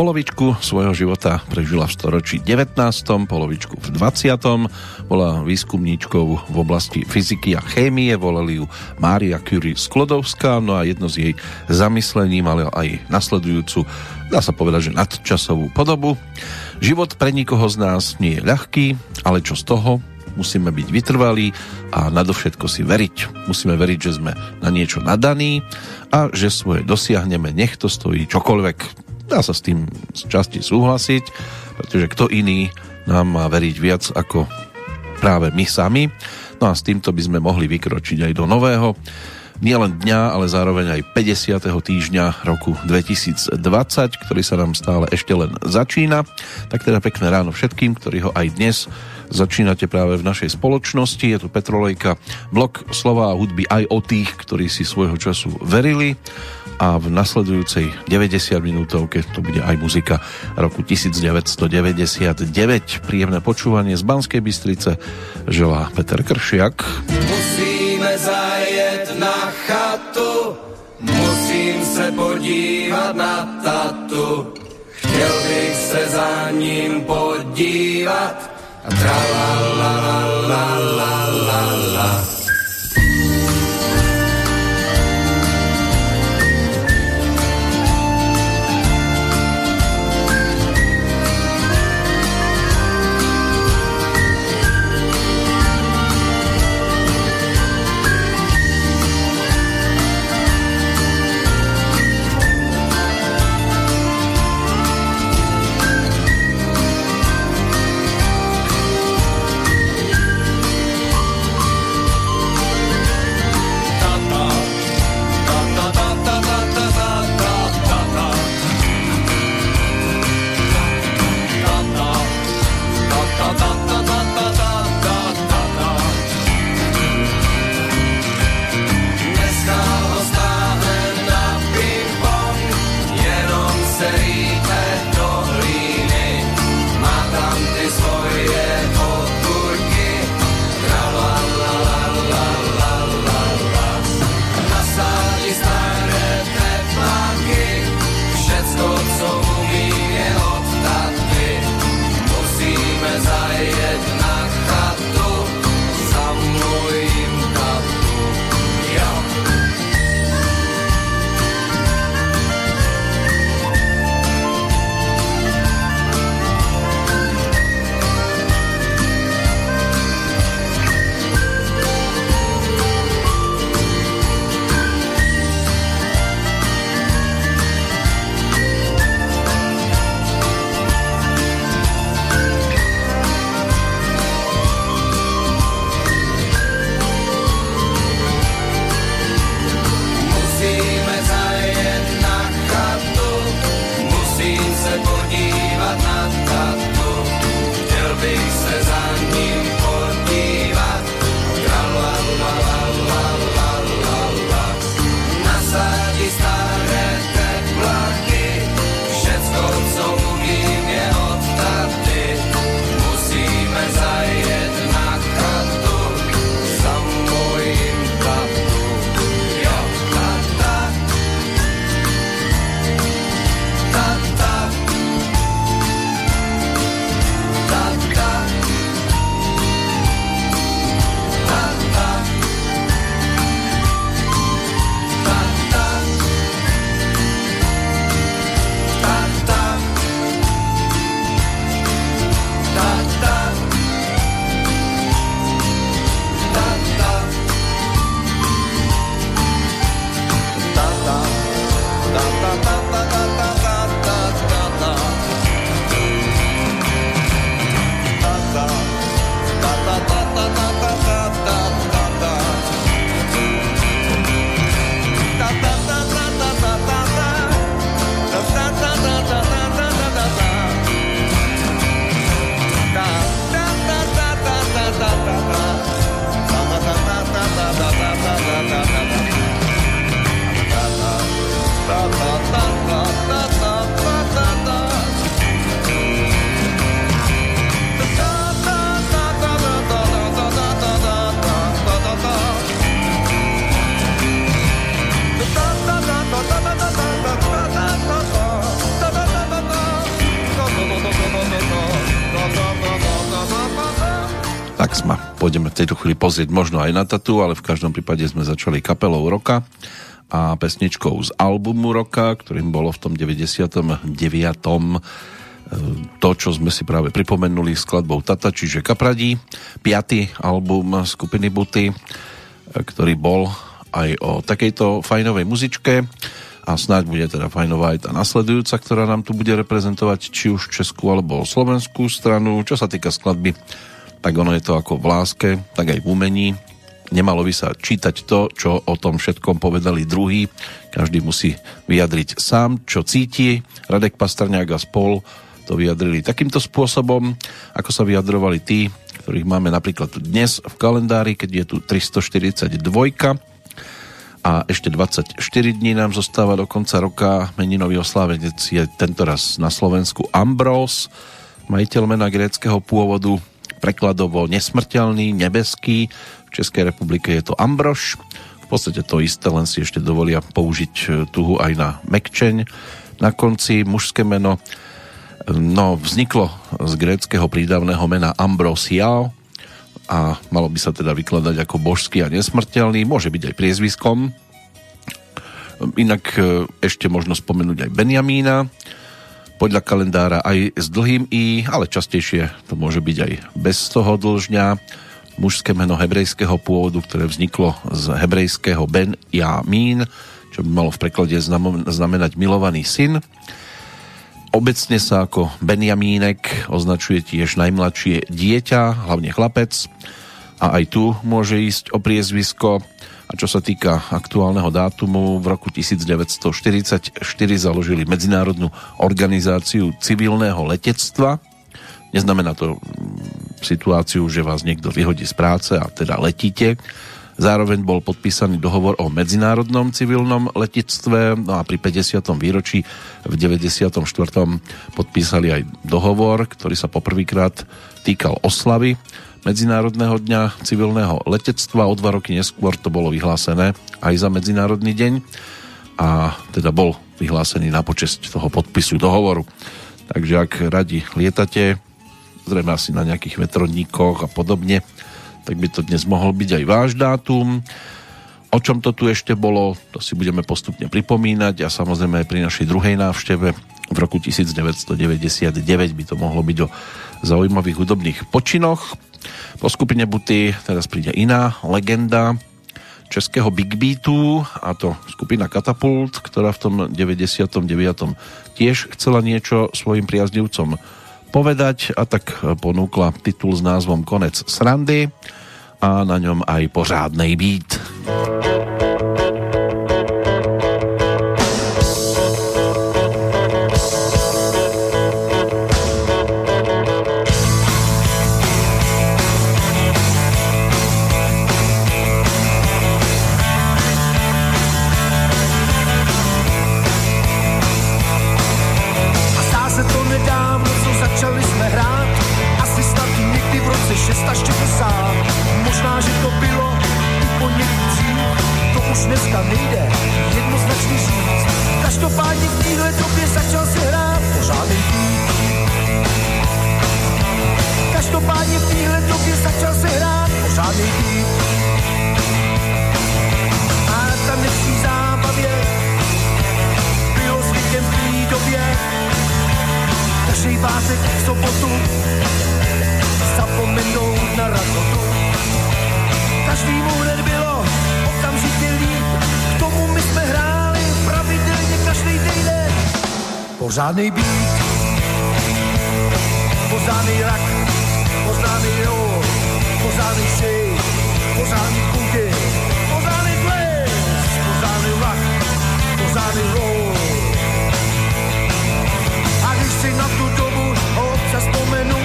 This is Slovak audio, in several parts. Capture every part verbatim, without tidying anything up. Polovičku svojho života prežila v storočí devätnástom, polovičku v dvadsiatom Bola výskumníčkou v oblasti fyziky a chémie, volali ju Mária Curie Sklodovská, no a jedno z jej zamyslením, ale aj nasledujúcu, dá sa povedať, že nadčasovú podobu. Život pre nikoho z nás nie je ľahký, ale čo z toho? Musíme byť vytrvalí a nadovšetko si veriť. Musíme veriť, že sme na niečo nadaní a že svoje dosiahneme, nech to stojí čokoľvek. Dá sa s tým z časti súhlasiť, pretože kto iný nám má veriť viac ako práve my sami. No a s týmto by sme mohli vykročiť aj do nového, nielen dňa, ale zároveň aj päťdesiateho týždňa roku dvetisícdvadsať, ktorý sa nám stále ešte len začína. Tak teda pekné ráno všetkým, ktorí ho aj dnes začínate práve v našej spoločnosti. Je tu Petrolejka, blok slova a hudby aj o tých, ktorí si svojho času verili. A v nasledujúcej deväťdesiat minútovke to bude aj muzika roku devätnásťstodeväťdesiatdeväť. Príjemné počúvanie z Banskej Bystrice želá Peter Kršiak. Musíme zajet na chatu, musím se podívat na tatu. Chtěl bych se za ním podívat. Tra la la la la la la. tak sme pôjdeme v tejto chvíli pozrieť možno aj na tatu, ale v každom prípade sme začali kapelou roka a pesničkou z albumu roka, ktorým bolo v tom deväťdesiatom deviatom to, čo sme si práve pripomenuli skladbou Tata, čiže Kapradí, piaty album skupiny Buty, ktorý bol aj o takejto fajnovej muzičke a snáď bude teda fajnová aj tá nasledujúca, ktorá nám tu bude reprezentovať či už českú alebo slovenskú stranu. Čo sa týka skladby, tak ono je to ako v láske, tak aj v umení. Nemalo by sa čítať to, čo o tom všetkom povedali druhí. Každý musí vyjadriť sám, čo cíti. Radek Pastrňák a spol to vyjadrili takýmto spôsobom, ako sa vyjadrovali tí, ktorých máme napríklad dnes v kalendári, keď je tu tristoštyridsaťdva a ešte dvadsaťštyri dní nám zostáva do konca roka. Meninový oslávenec je tentoraz na Slovensku Ambrós, majiteľ mena gréckeho pôvodu, prekladovo nesmrteľný, nebeský. V Českej republike je to Ambroš. V podstate to isté, len si ešte dovolia použiť tuhu aj na mekčeň. Na konci mužské meno no, vzniklo z gréckeho prídavného mena Ambrosiao a malo by sa teda vykladať ako božský a nesmrteľný, môže byť aj priezviskom. Inak ešte možno spomenúť aj Benjamína, podľa kalendára aj s dlhým i, ale častejšie to môže byť aj bez toho dlžňa. Mužské meno hebrejského pôvodu, ktoré vzniklo z hebrejského Ben-Jamín, čo by malo v preklade znamenať milovaný syn. Obecne sa ako Benjamínek označuje tiež najmladšie dieťa, hlavne chlapec. A aj tu môže ísť o priezvisko. A čo sa týka aktuálneho dátumu, v roku devätnásťštyridsaťštyri založili Medzinárodnú organizáciu civilného letectva. Neznamená to situáciu, že vás niekto vyhodí z práce a teda letíte. Zároveň bol podpísaný dohovor o medzinárodnom civilnom letectve, no a pri päťdesiatom výročí v deväťdesiatom štvrtom podpísali aj dohovor, ktorý sa poprvýkrát týkal oslavy Medzinárodného dňa civilného letectva. O dva roky neskôr to bolo vyhlásené aj za Medzinárodný deň a teda bol vyhlásený na počesť toho podpisu dohovoru. Takže ak radi lietate, zrejme asi na nejakých vetroníkoch a podobne, tak by to dnes mohol byť aj váš dátum. O čom to tu ešte bolo, to si budeme postupne pripomínať a samozrejme aj pri našej druhej návšteve v roku devätnásťdeväťdesiatdeväť by to mohlo byť o zaujímavých hudobných počinoch. Po skupine Buty teraz príde iná legenda českého big beatu, a to skupina Katapult, ktorá v tom deväťdesiatom deviatom tiež chcela niečo svojim priaznivcom povedať a tak ponúkla titul s názvom Konec srandy a na ňom aj pořádnej beat. Pořádnej být, pořádnej rak, pořádnej roll, pořádnej šej, pořádnej kuky, pořádnej ples, pořádnej rak, pořádnej roll. A když si na tu dobu občas pomenu,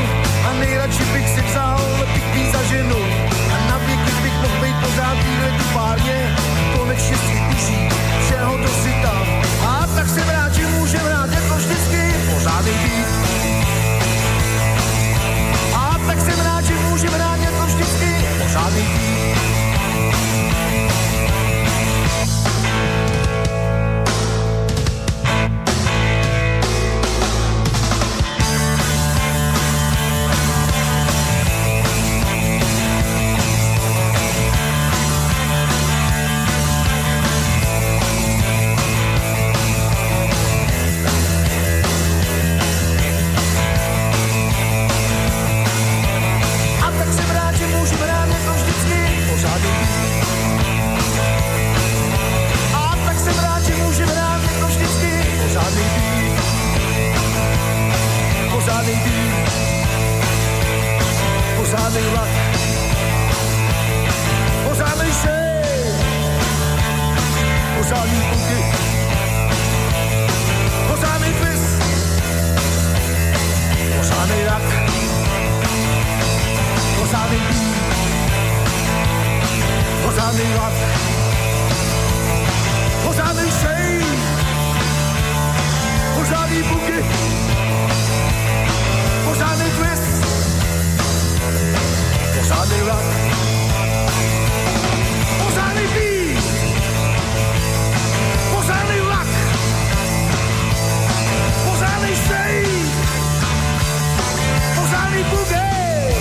a nejradši bych si vzal pěkný za ženu, a na věky bych mohl být pořád výhledu párně, konečně si uží všeho do syta. A tak se vrát, že můžem rád jako vždycky pořádnej být. A tak jsem rád, že můžem rád jako vždycky pořádnej být. pořádnej dým, pořádnej vlak, pořádnej šej, pořádný puky, pořádnej quiz, pořádnej rak, pořádnej dým, pořádnej vlak, pořádnej šej, pořádný puky, pořádnej quiz, pořádnej vlak, pořádnej pí, pořádnej vlak, pořádnej šej, pořádnej bugej,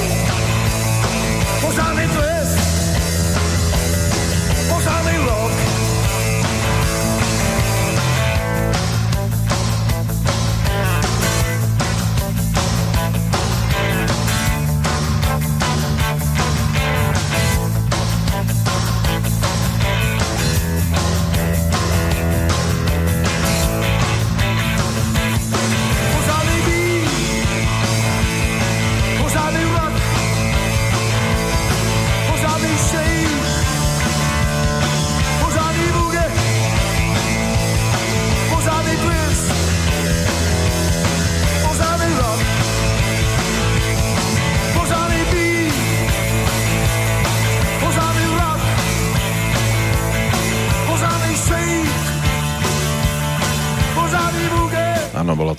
pořádnej quiz, pořádnej vlak.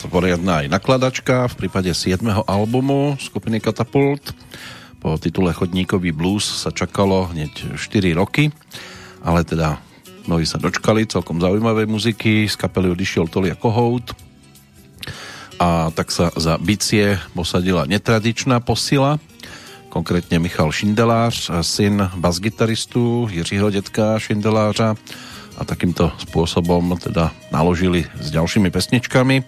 Poriadna aj nakladačka v prípade siedmeho albumu skupiny Katapult. Po titule Chodníkový blues sa čakalo hneď štyri roky, ale teda mnohí sa dočkali celkom zaujímavej muziky. Z kapely odišiel Tolia Kohout a tak sa za bicie posadila netradičná posila, konkrétne Michal Šindelář, syn basgitaristu Jiřího Hodetka Šindelářa, a takýmto spôsobom teda naložili s ďalšími pesničkami,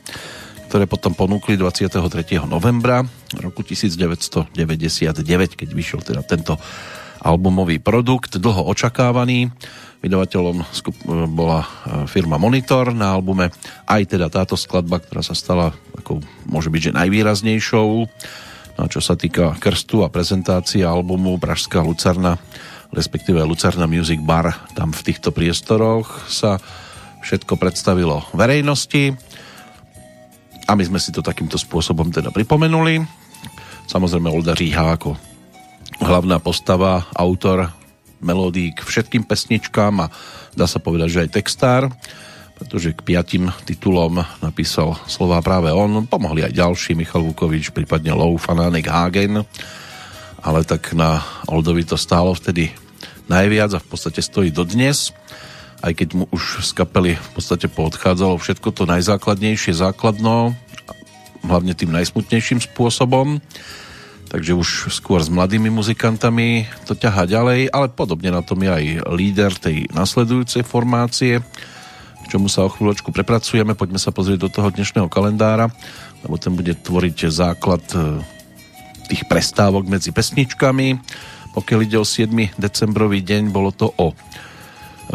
ktoré potom ponúkli dvadsiateho tretieho novembra roku devätnásťstodeväťdesiatdeväť, keď vyšiel teda tento albumový produkt, dlho očakávaný. Vydavateľom bola firma Monitor, na albume aj teda táto skladba, ktorá sa stala takou, môže byť, že najvýraznejšou. No a čo sa týka krstu a prezentácie albumu, Pražská Lucerna, respektíve Lucerna Music Bar, tam v týchto priestoroch sa všetko predstavilo verejnosti. A my sme si to takýmto spôsobom teda pripomenuli. Samozrejme Olda Říha ako hlavná postava, autor melódií k všetkým pesničkám a dá sa povedať, že aj textár, pretože k piatim titulom napísal slová práve on. Pomohli aj ďalší, Michal Vukovič, prípadne Lou, Fanánek, Hagen. Ale tak na Oldovi to stálo vtedy najviac a v podstate stojí dodnes, aj keď mu už z kapely v podstate poodchádzalo všetko to najzákladnejšie základno, hlavne tým najsmutnejším spôsobom, takže už skôr s mladými muzikantami to ťahá ďalej, ale podobne na tom je aj líder tej nasledujúcej formácie, k čomu sa o chvíľočku prepracujeme. Poďme sa pozrieť do toho dnešného kalendára, lebo ten bude tvoriť základ tých prestávok medzi pesničkami. Pokiaľ ide o siedmy decembrový deň, bolo to o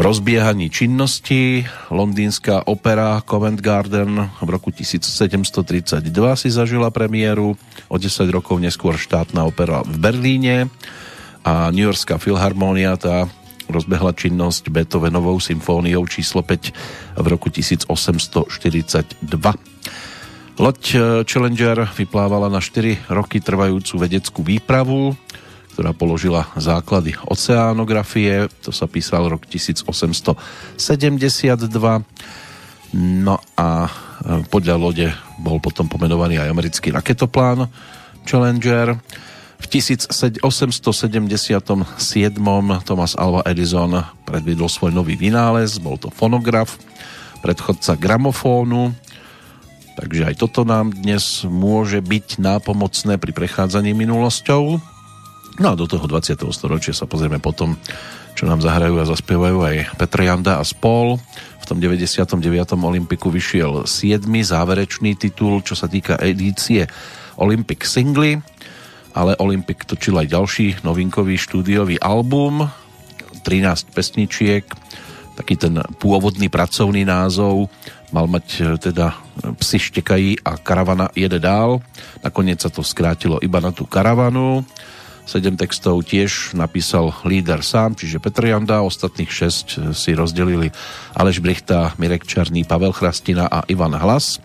rozbiehaní činnosti. Londýnska opera Covent Garden v roku sedemnásťtridsaťdva si zažila premiéru, o desať rokov neskôr štátna opera v Berlíne a New Yorkská filharmónia, tá rozbehla činnosť Beethovenovou symfóniou číslo päť v roku osemnásťštyridsaťdva. Loď Challenger vyplávala na štyri roky trvajúcu vedeckú výpravu, ktorá položila základy oceánografie, to sa písal rok osemnásťsedemdesiatdva. No a podľa lode bol potom pomenovaný aj americký raketoplán Challenger. V osemnásťsedemdesiatsedem Thomas Alva Edison predviedol svoj nový vynález, bol to fonograf, predchodca gramofónu. Takže aj toto nám dnes môže byť nápomocné pri prechádzaní minulosťou. No a do toho dvadsiateho storočia sa pozrieme potom, čo nám zahrajú a zaspievajú aj Petr Janda a spol. V tom deväťdesiatom deviatom Olympiku vyšiel siedmy záverečný titul, čo sa týka edície Olympic Singly, ale Olympic točil aj ďalší novinkový štúdiový album, trinásť pesničiek, taký ten pôvodný pracovný názov mal mať teda Psi štekají a karavana jede dál. Nakoniec sa to skrátilo iba na tú karavanu. Sedem textov tiež napísal líder sám, čiže Petr Janda, ostatných šesť si rozdelili Aleš Brichta, Mirek Čarný, Pavel Chrastina a Ivan Hlas.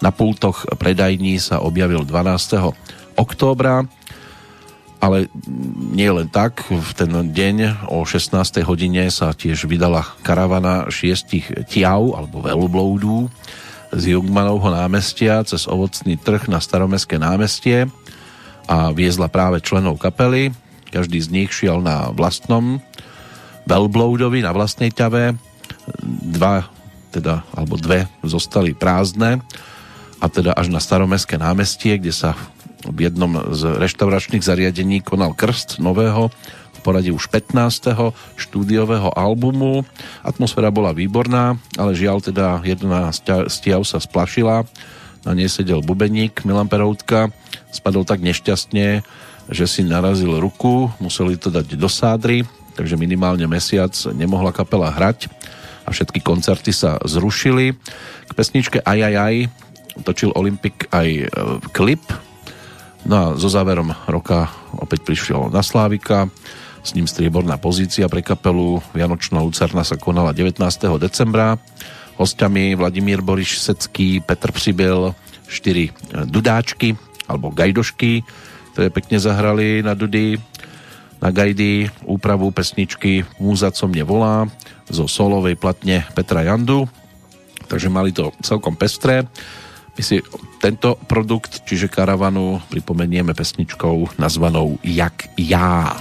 Na pultoch predajní sa objavil dvanásteho októbra, ale nie len tak, v ten deň o šestnástej hodine sa tiež vydala karavana šiestich tiav alebo velubloudů z Jungmanovho námestia cez ovocný trh na Staromestské námestie a viezla práve členov kapely. Každý z nich šiel na vlastnom velbloudovi, na vlastnej ťave. Dva, teda, alebo dve zostali prázdne a teda až na Staromestské námestie, kde sa v jednom z reštauračných zariadení konal krst nového, v poradí už pätnásteho štúdiového albumu. Atmosféra bola výborná, ale žiaľ teda jedna stiav sa splašila. Na nej sedel bubeník Milan Peroutka, spadol tak nešťastne, že si narazil ruku, museli to dať do sádry, takže minimálne mesiac nemohla kapela hrať a všetky koncerty sa zrušili. K pesničke Ajajaj točil Olympic aj klip. No a so záverom roka opäť prišiel na Slávika, s ním strieborná pozícia pre kapelu. Vianočná lucerna sa konala devätnásteho decembra. Hostiami Vladimír Boriš-Secký, Petr Přibyl, štyri dudáčky alebo gajdošky, ktoré pekne zahrali na dudy, na gajdy, úpravu pesničky Múza, co mne volá zo solovej platne Petra Jandu. Takže mali to celkom pestré. My si tento produkt, čiže karavanu, pripomenieme pesničkou nazvanou Jak já.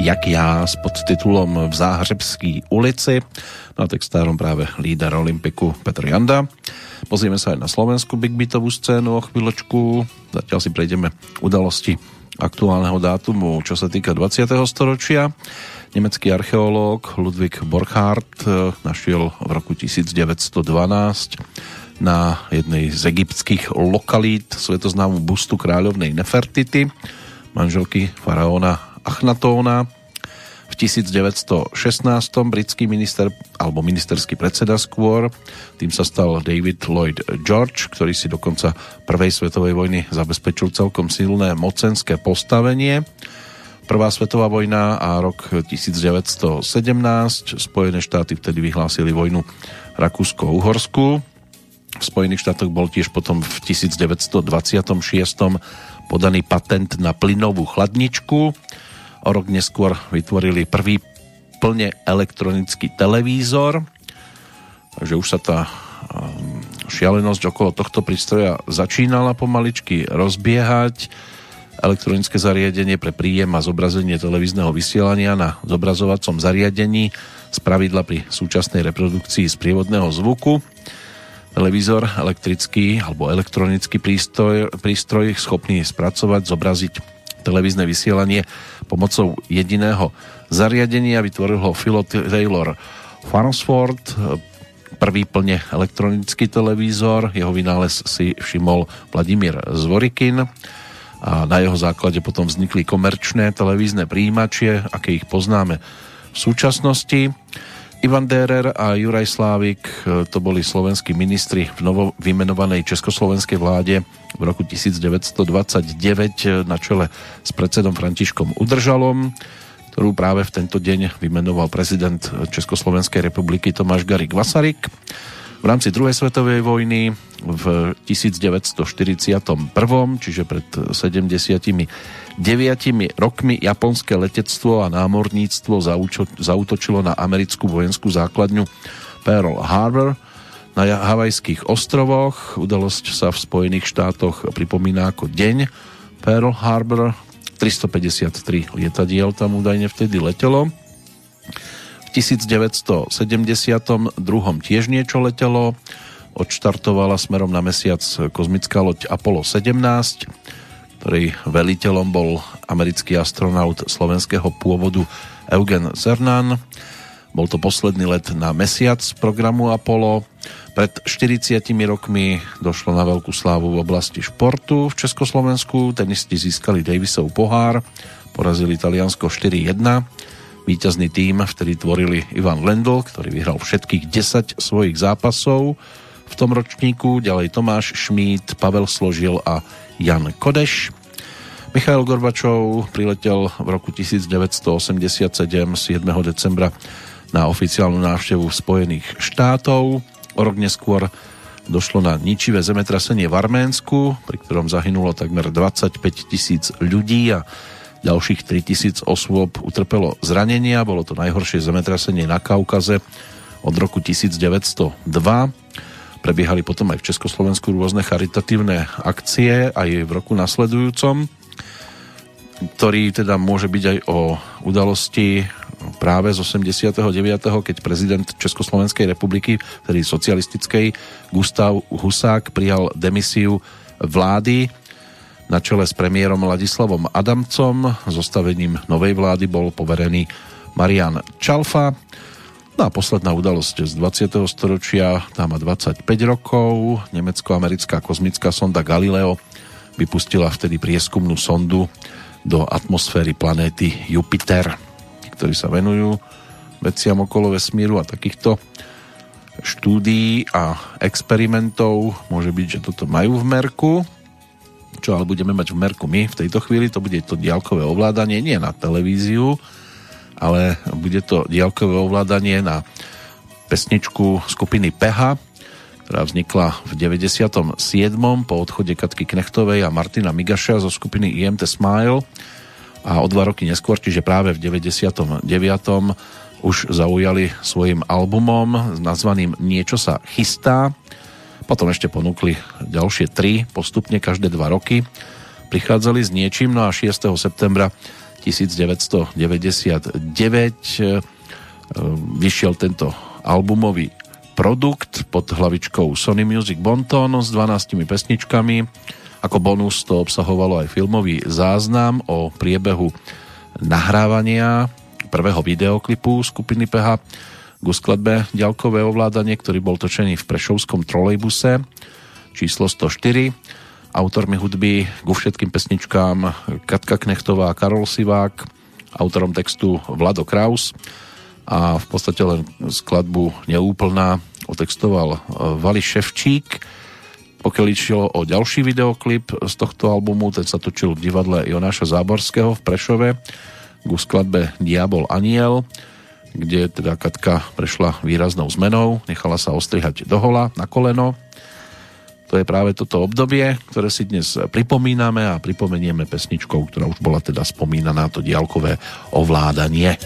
Jak já s podtitulom V Záhřebské ulici. No a textárom právě líder Olympiku Petr Janda. Pozrieme sa aj na slovenskú big beatovú scénu o chvíľočku. Zatiaľ si prejdeme udalosti aktuálneho dátumu, čo sa týka dvadsiateho storočia. Nemecký archeológ Ludwig Borchardt našiel v roku tisíc deväťsto dvanásť na jednej z egyptských lokalít svetoznámu bustu kráľovnej Nefertity, manželky faraóna Achnatóna. V tisíc deväťsto šestnásť britský minister, alebo ministerský predseda skôr, tým sa stal David Lloyd George, ktorý si do konca prvej svetovej vojny zabezpečil celkom silné mocenské postavenie. Prvá svetová vojna a rok tisíc deväťsto sedemnásť. Spojené štáty vtedy vyhlásili vojnu Rakúsko-Uhorsku. V Spojených štátoch bol tiež potom v tisíc deväťsto dvadsaťšesť podaný patent na plynovú chladničku. O rok neskôr vytvorili prvý plne elektronický televízor. Takže už sa tá šialenosť okolo tohto prístroja začínala pomaličky rozbiehať. Elektronické zariadenie pre príjem a zobrazenie televízneho vysielania na zobrazovacom zariadení, spravidla pri súčasnej reprodukcii sprievodného zvuku. Televízor, elektrický alebo elektronický prístroj, prístroj schopný spracovať, zobraziť televízne vysielanie pomocou jediného zariadenia, vytvoril ho Philo Taylor Farnsworth, prvý plne elektronický televízor. Jeho vynález si všimol Vladimír Zvorikin a na jeho základe potom vznikli komerčné televízne prijímače, aké ich poznáme v súčasnosti. Ivan Derer a Juraj Slávik, to boli slovenskí ministri v novo vymenovanej československej vláde v roku tisíc deväťsto dvadsaťdeväť na čele s predsedom Františkom Udržalom, ktorú práve v tento deň vymenoval prezident Československej republiky Tomáš Garrigue Masaryk. V rámci druhej svetovej vojny v tisíc deväťsto štyridsaťjeden, čiže pred sedemdesiatimi deviatimi rokmi, japonské letectvo a námorníctvo zaútočilo na americkú vojenskú základňu Pearl Harbor na Havajských ostrovoch. Udalosť sa v Spojených štátoch pripomína ako Deň Pearl Harbor. tristopäťdesiattri lietadiel tam údajne vtedy letelo. V tisíc deväťsto sedemdesiatdva tiež niečo letelo. Odštartovala smerom na mesiac kozmická loď Apollo sedemnásť, ktorej veliteľom bol americký astronaut slovenského pôvodu Eugen Cernan. Bol to posledný let na mesiac programu Apollo. Pred štyridsiatimi rokmi došlo na veľkú slávu v oblasti športu v Československu. Tenisti získali Davisov pohár, porazili Taliansko štyri jedna. Víťazný tím vtedy tvorili Ivan Lendl, ktorý vyhral všetkých desať svojich zápasov v tom ročníku, ďalej Tomáš Šmíd, Pavel Složil a Jan Kodeš. Michail Gorbačov priletel v roku tisíc deväťsto osemdesiatsedem siedmeho decembra na oficiálnu návštevu Spojených štátov. O rok neskôr došlo na ničivé zemetrasenie v Arménsku, pri ktorom zahynulo takmer dvadsaťpäť tisíc ľudí a ďalších tri tisíc osôb utrpelo zranenia. Bolo to najhoršie zemetrasenie na Kaukaze od roku tisíc deväťsto dva. Prebiehali potom aj v Československu rôzne charitatívne akcie aj v roku nasledujúcom, ktorý teda môže byť aj o udalosti práve z osemdesiateho deviateho, keď prezident Československej republiky, tedy socialistickej, Gustav Husák prijal demisiu vlády na čele s premiérom Ladislavom Adamcom. Zostavením novej vlády bol poverený Marián Čalfa. No a posledná udalosť z dvadsiateho storočia, tá má dvadsaťpäť rokov. Nemecko-americká kozmická sonda Galileo vypustila vtedy prieskumnú sondu do atmosféry planéty Jupiter. Ktorí sa venujú veciam okolo vesmíru a takýchto štúdií a experimentov, môže byť, že toto majú v merku. Čo ale budeme mať v merku my v tejto chvíli, to bude to diaľkové ovládanie, nie na televíziu, ale bude to diaľkové ovládanie na pesničku skupiny Peha, ktorá vznikla v deväťdesiatom siedmom po odchode Katky Knechtovej a Martina Migaša zo skupiny í em té Smile, a o dva roky neskôr, čiže práve v deväťdesiatom deviatom už zaujali svojim albumom nazvaným Niečo sa chystá. Potom ešte ponúkli ďalšie tri, postupne každé dva roky prichádzali s niečím. No a šiesteho septembra devätnásťstodeväťdesiatdeväť vyšiel tento albumový produkt pod hlavičkou Sony Music Bonton s dvanástimi pesničkami. Ako bonus to obsahovalo aj filmový záznam o priebehu nahrávania prvého videoklipu skupiny Peha k skladbe Ďalkové ovládanie, ktorý bol točený v prešovskom trolejbuse číslo sto štyri. Autormi hudby ku všetkým pesničkám Katka Knechtová a Karol Sivák, autorom textu Vlado Kraus a v podstate len skladbu Neúplná otextoval Vali Ševčík. Pokiaľ išlo o ďalší videoklip z tohto albumu, ten sa točil v divadle Jonáša Záborského v Prešove ku skladbe Diabol Aniel, kde teda Katka prešla výraznou zmenou, nechala sa ostrihať dohola na koleno. To je práve toto obdobie, ktoré si dnes pripomíname a pripomenieme pesničkou, ktorá už bola teda spomínaná, to Diaľkové ovládanie.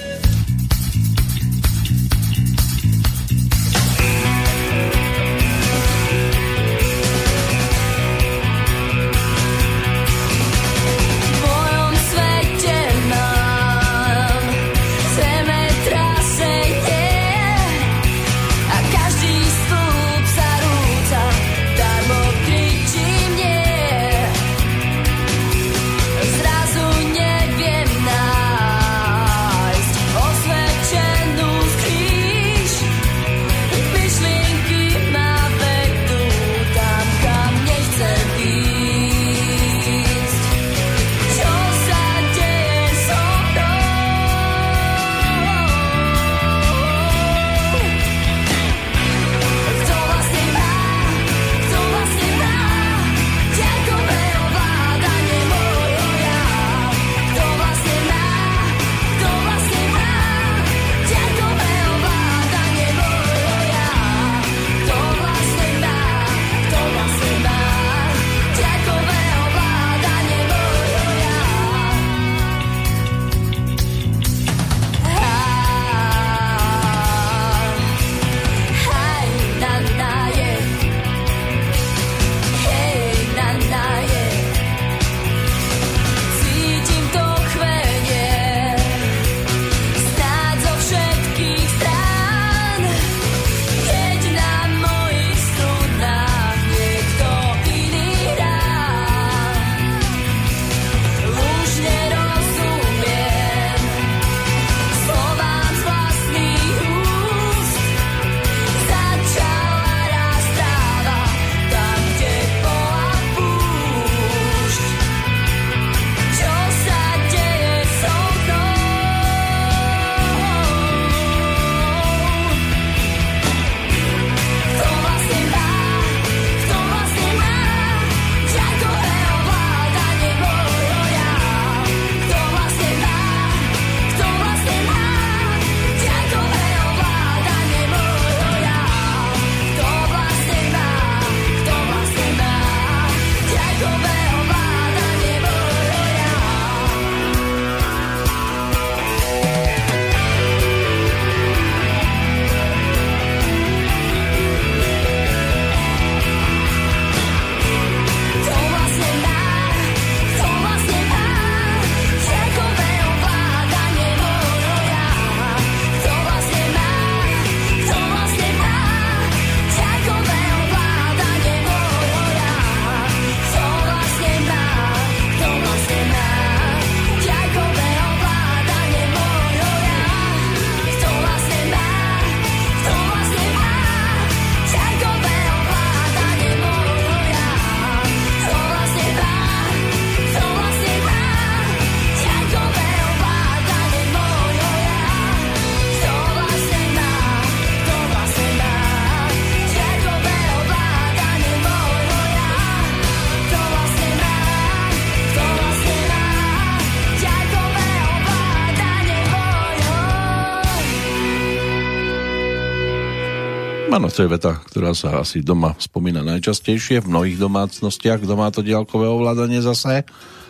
Áno, to je veta, ktorá sa asi doma spomína najčastejšie, v mnohých domácnostiach, kto má to diaľkové ovládanie zase,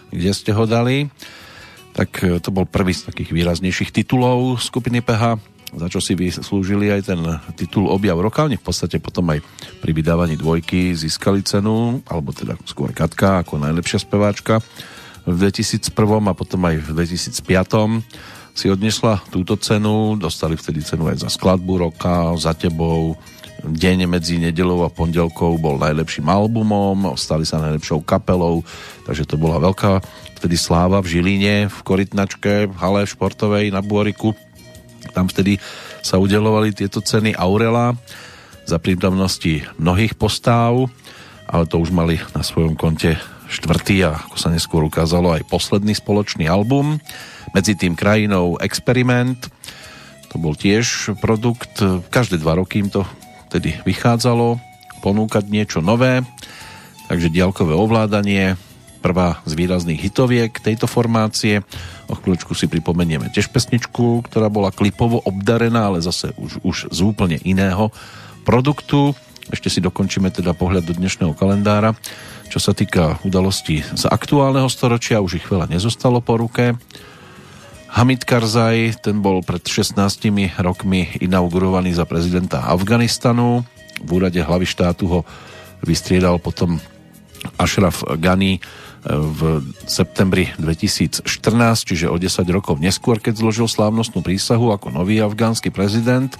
kde ste ho dali. Tak to bol prvý z takých výraznejších titulov skupiny Peha, za čo si vyslúžili aj ten titul Objav roka. Oni v podstate potom aj pri vydávaní dvojky získali cenu, alebo teda skôr Katka ako najlepšia speváčka v dvetisícjeden a potom aj v dvetisícpäť si odnesla túto cenu, dostali vtedy cenu aj za skladbu roka, Za tebou, Deň medzi nedelou a pondelkou bol najlepším albumom, stali sa najlepšou kapelou, takže to bola veľká vtedy sláva v Žiline, v Korytnačke, v hale športovej na Bôriku. Tam vtedy sa udelovali tieto ceny Aurela za prítomnosti mnohých postáv, ale to už mali na svojom konte štvrtý a ako sa neskôr ukázalo aj posledný spoločný album. Medzi tým krajinou Experiment, to bol tiež produkt, každé dva roky im to tedy vychádzalo ponúkať niečo nové, takže diaľkové ovládanie, prvá z výrazných hitoviek tejto formácie. O chvíľočku si pripomenieme tiež pesničku, ktorá bola klipovo obdarená, ale zase už, už z úplne iného produktu. Ešte si dokončíme teda pohľad do dnešného kalendára, čo sa týka udalostí z aktuálneho storočia, už ich veľa nezostalo po ruke. Hamid Karzaj, ten bol pred šestnástimi rokmi inaugurovaný za prezidenta Afganistanu. V úrade hlavy štátu ho vystriedal potom Ashraf Ghani v septembri dvetisícštrnásť, čiže o desať rokov neskôr, keď zložil slávnostnú prísahu ako nový afgánsky prezident.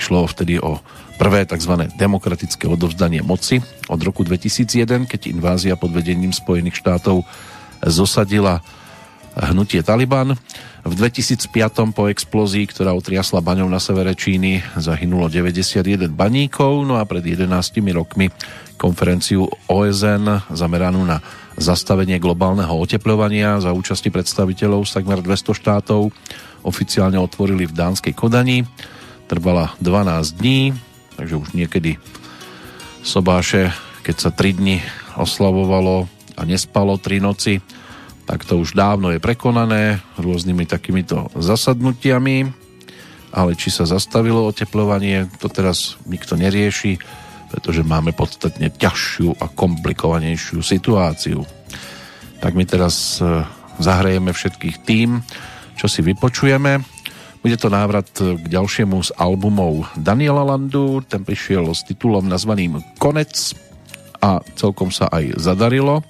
Išlo vtedy o prvé tzv. Demokratické odovzdanie moci od roku dvetisícjeden, keď invázia pod vedením Spojených štátov zosadila hnutie Taliban. V dvetisícpäť po explózii, ktorá otriasla baňou na severe Číny, zahynulo deväťdesiatjeden baníkov, no a pred jedenástimi rokmi konferenciu ó es en zameranú na zastavenie globálneho otepľovania za účasti predstaviteľov z takmer dvesto štátov oficiálne otvorili v dánskej Kodani. Trvala dvanásť dní, takže už niekedy sobáše, keď sa tri dni oslavovalo a nespalo tri noci, tak to už dávno je prekonané rôznymi takýmito zasadnutiami, ale či sa zastavilo oteplovanie, to teraz nikto nerieši, pretože máme podstatne ťažšiu a komplikovanejšiu situáciu. Tak my teraz zahrajeme všetkých tým, čo si vypočujeme. Bude to návrat k ďalšiemu z albumov Daniela Landu, ten prišiel s titulom nazvaným Konec a celkom sa aj zadarilo,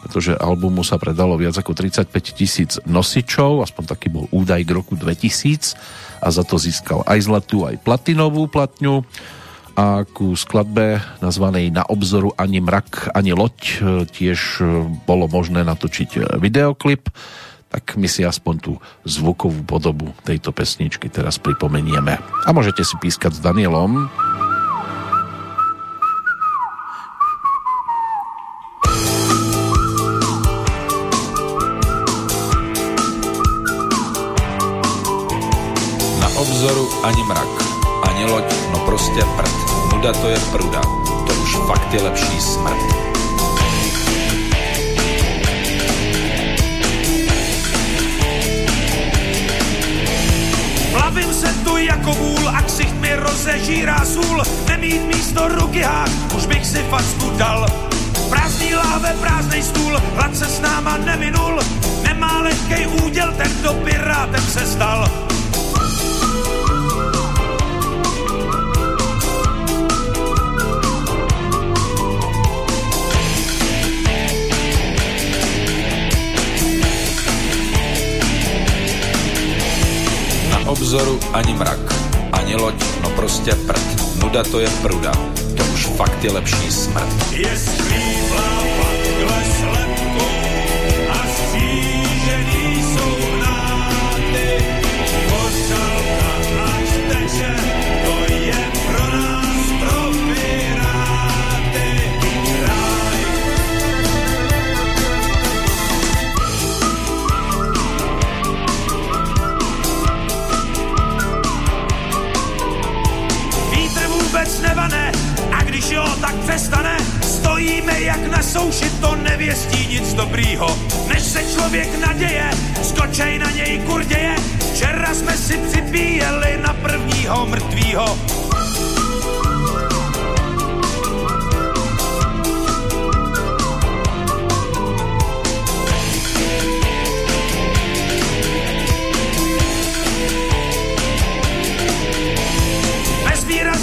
pretože albumu sa predalo viac ako tridsaťpäť tisíc nosičov, aspoň taký bol údaj k roku dvetisíc, a za to získal aj zlatú, aj platinovú platňu. A ku skladbe nazvanej Na obzoru ani mrak, ani loď tiež bolo možné natočiť videoklip, tak my si aspoň tú zvukovú podobu tejto pesničky teraz pripomenieme. A môžete si pískať s Danielom. Ani mrak, ani loď, no prostě prd. Nuda to je pruda, to už fakt je lepší smrt. Plavím se tu jako vůl a ksicht mi rozežírá sůl. Nemít místo ruky hák, už bych si facku dal. Prázdný láhve, prázdnej stůl, hlad se s náma neminul. Nemá lehkej úděl, ten do pirátem se stal. Obzoru ani mrak, ani loď, no prostě prd. Nuda to je pruda, to už fakt je lepší smrt. Je skrývla pakle s lebkou a střížený jsou nády. Pořádka až teče, to je pro nás, pro piráty, ráj. Vůbec nevané, a když jo, tak přestane. Stojíme jak na souši, to nevěstí nic dobrýho. Než se člověk naděje, skočej na něj kurděje. Včera jsme si připíjeli na prvního mrtvýho.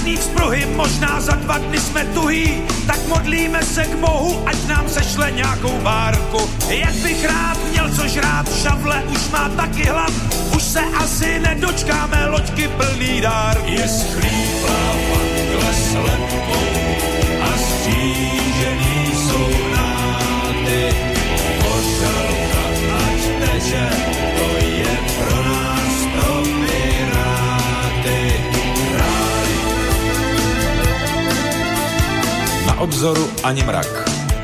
Vzpruhy, možná za dva dny jsme tuhý, tak modlíme se k Bohu, ať nám sešle nějakou várku. Jak bych rád měl co žrát, šavle už má taky hlad, už se asi nedočkáme loďky plný dár. Je schlíplá fakle s lebkou a střížený jsou nády, pošelka ať teče, to je pro nás pro piráty. Na obzoru ani mrak,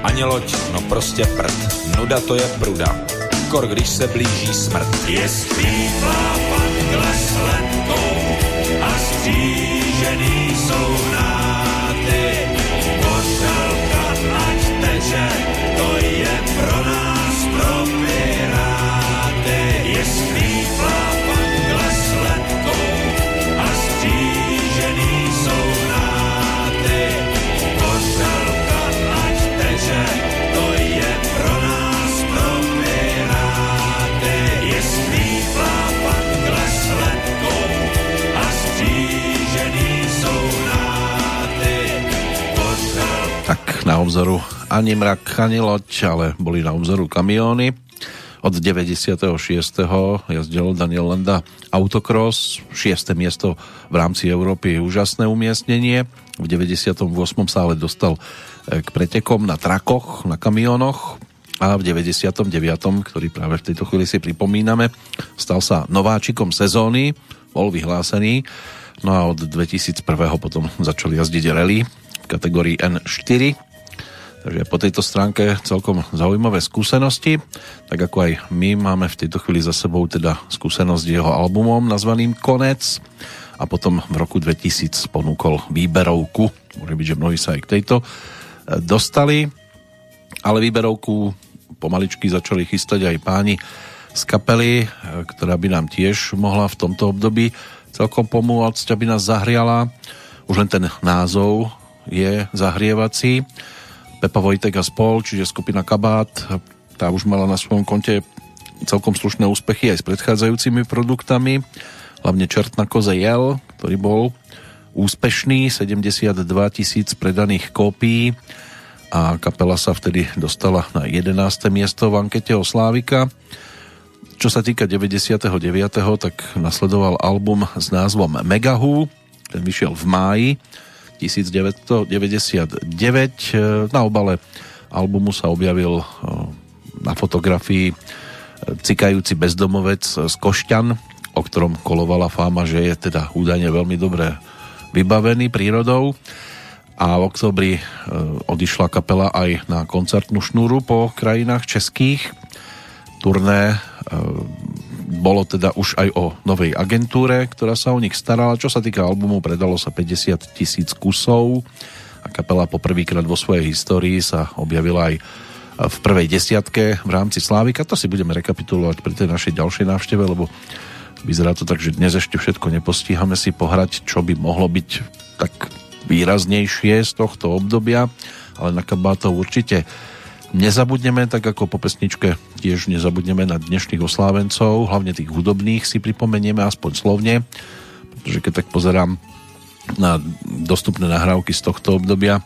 ani loď, no prostě prd, nuda to je pruda, kor když se blíží smrt. Je sklíplá pankle s letkou a střížený jsou nády, pošelka ať teče, to je pro nás pro piráty. Je sklíplá pankle s letkou a střížený jsou nády, pošelka ať teče, to je pro nás pro piráty. Je sklíplá pankle s letkou a střížený jsou nády, pošelka. Tak na obzoru ani mrak, ani loď, ale boli na obzoru kamióny. Od deväťdesiateho šiesteho jazdil Daniel Landa autocross, šieste miesto v rámci Európy je úžasné umiestnenie. V deväťdesiatom ôsmom sa ale dostal k pretekom na trakoch, na kamionoch a v deväťdesiatom deviatom, ktorý práve v tejto chvíli si pripomíname, stal sa nováčikom sezóny, bol vyhlásený, no a od dvetisícjeden potom začal jazdiť rally v kategórii en štyri, takže po tejto stránke celkom zaujímavé skúsenosti, tak ako aj my máme v tejto chvíli za sebou teda skúsenosť jeho albumom nazvaným Konec. A potom v roku dvetisíc ponúkol výberovku. Môže byť, že mnohí sa aj k tejto dostali, ale výberovku pomaličky začali chystať aj páni z kapely, ktorá by nám tiež mohla v tomto období celkom pomôcť, aby nás zahriala. Už len ten názov je zahrievací. Pepa Vojtek a spol, čiže skupina Kabát, tá už mala na svojom konte celkom slušné úspechy aj s predchádzajúcimi produktami. Hlavne Čert na koze jel, ktorý bol úspešný, sedemdesiatdva tisíc predaných kópií a kapela sa vtedy dostala na jedenáste miesto v ankete o Slávika. Čo sa týka deväťdesiatdeväť, tak nasledoval album s názvom Megahu, ten vyšiel v máji devätnásťstodeväťdesiatdeväť. Na obale albumu sa objavil na fotografii cikajúci bezdomovec z Košťan, o ktorom kolovala fáma, že je teda údajne veľmi dobre vybavený prírodou. A v októbri odišla kapela aj na koncertnú šnúru po krajinách českých. Turné bolo teda už aj o novej agentúre, ktorá sa o nich starala. Čo sa týka albumu, predalo sa päťdesiat tisíc kusov a kapela poprvýkrát vo svojej histórii sa objavila aj v prvej desiatke v rámci Slávika. To si budeme rekapitulovať pri tej našej ďalšej návšteve, lebo vyzerá to tak, že dnes ešte všetko nepostíhame si pohrať, čo by mohlo byť tak výraznejšie z tohto obdobia, ale na Kabátov určite nezabudneme, tak ako po pesničke tiež nezabudneme na dnešných oslávencov, hlavne tých hudobných si pripomenieme aspoň slovne, pretože keď tak pozerám na dostupné nahrávky z tohto obdobia,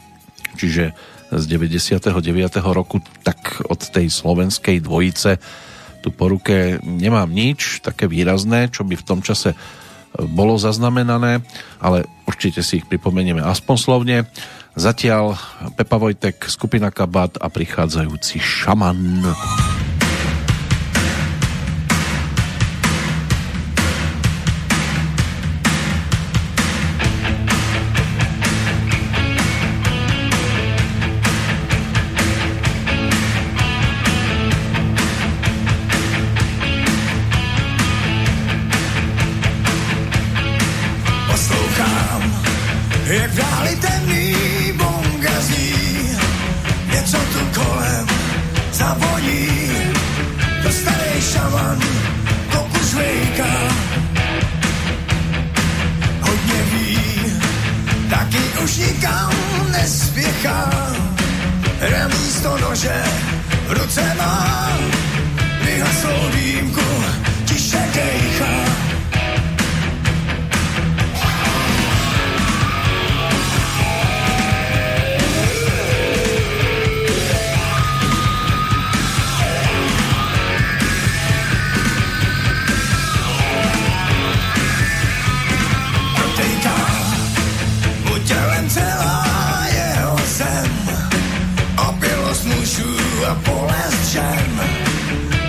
čiže z deväťdesiateho deviateho roku, tak od tej slovenskej dvojice tu po ruke nemám nič také výrazné, čo by v tom čase bolo zaznamenané, ale určite si ich pripomenieme aspoň slovne. Zatiaľ Pepa Vojtek, skupina Kabát a prichádzajúci šaman. křičem,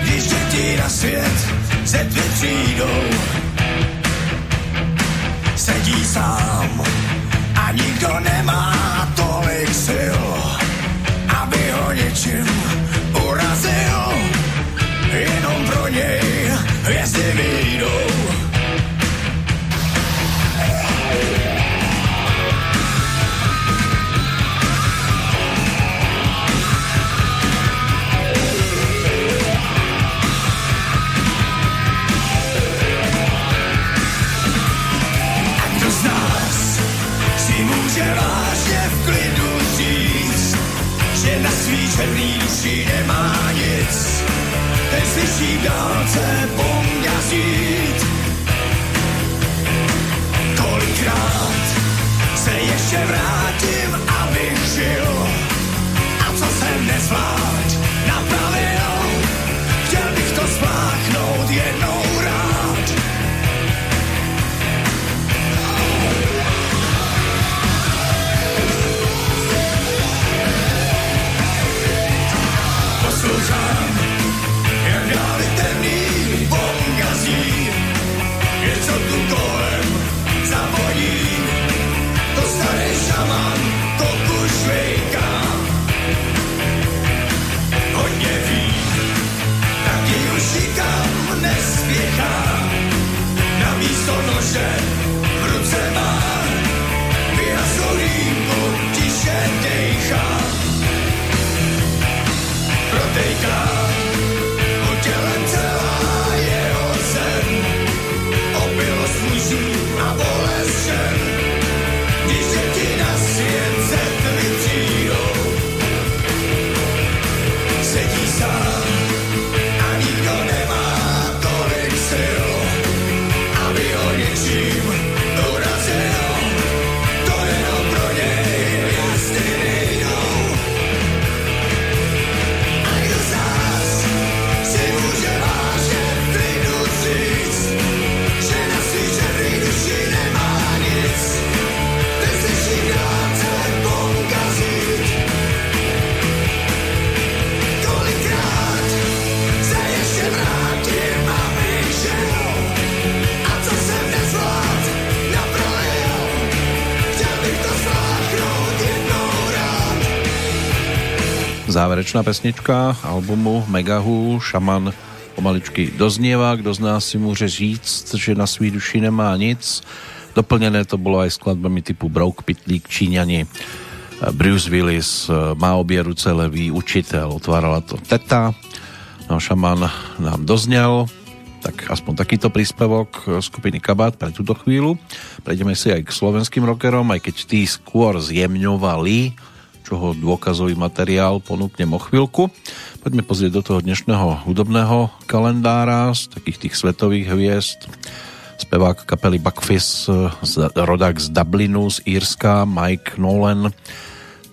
když děti na svět ze tmy přijdou. Sedí sám a nikdo nemá tolik sil, aby ho něčím urazil. Jenom pro něj hvězdy vyjdou. Vážně v klidu říct, že na svý černý duši nemá nic. Ten slyší v dálce bomb jazdit. Kolikrát se ještě vrátím, abych žil, a co jsem nezvlášť napravil. Chtěl bych to spláchnout jednou rád. Poslouchám, jak dále temný pomkazí, něco tu kolem zavodí. To starý šaman, to kušvejka, hodně ví, tak ji už nikam nespěchá. Na místo nože v ruce má, vyrasolím mu tiše dejchá. Protejká po tělem celá jeho sen, opilo svůj žít a bolest žen, když děti na svět se tmy přijdou. Sedí sám a nikdo nemá tolik sil, aby ho něčím dorazil. To jenom pro něj jasný nejdou. Záverečná pesnička albumu Megahu, Šaman pomaličky doznieva. Kdo z nás si môže říct, že na svý duši nemá nic. Doplnené to bolo aj skladbami typu Brouk, Pitlík, Číňani, Bruce Willis, Má obě ruce levý, Učitel, otvárala to Teta. No, Šaman nám doznel, tak aspoň takýto príspevok skupiny Kabát pre túto chvíľu. Prejdeme si aj k slovenským rockerom, aj keď tí skôr zjemňovali, čoho dôkazový materiál ponúknem o chvíľku. Poďme pozrieť do toho dnešného hudobného kalendára z takých tých svetových hviezd. Spevák kapely Buckfist, rodák z Dublinu, z Írska, Mike Nolan.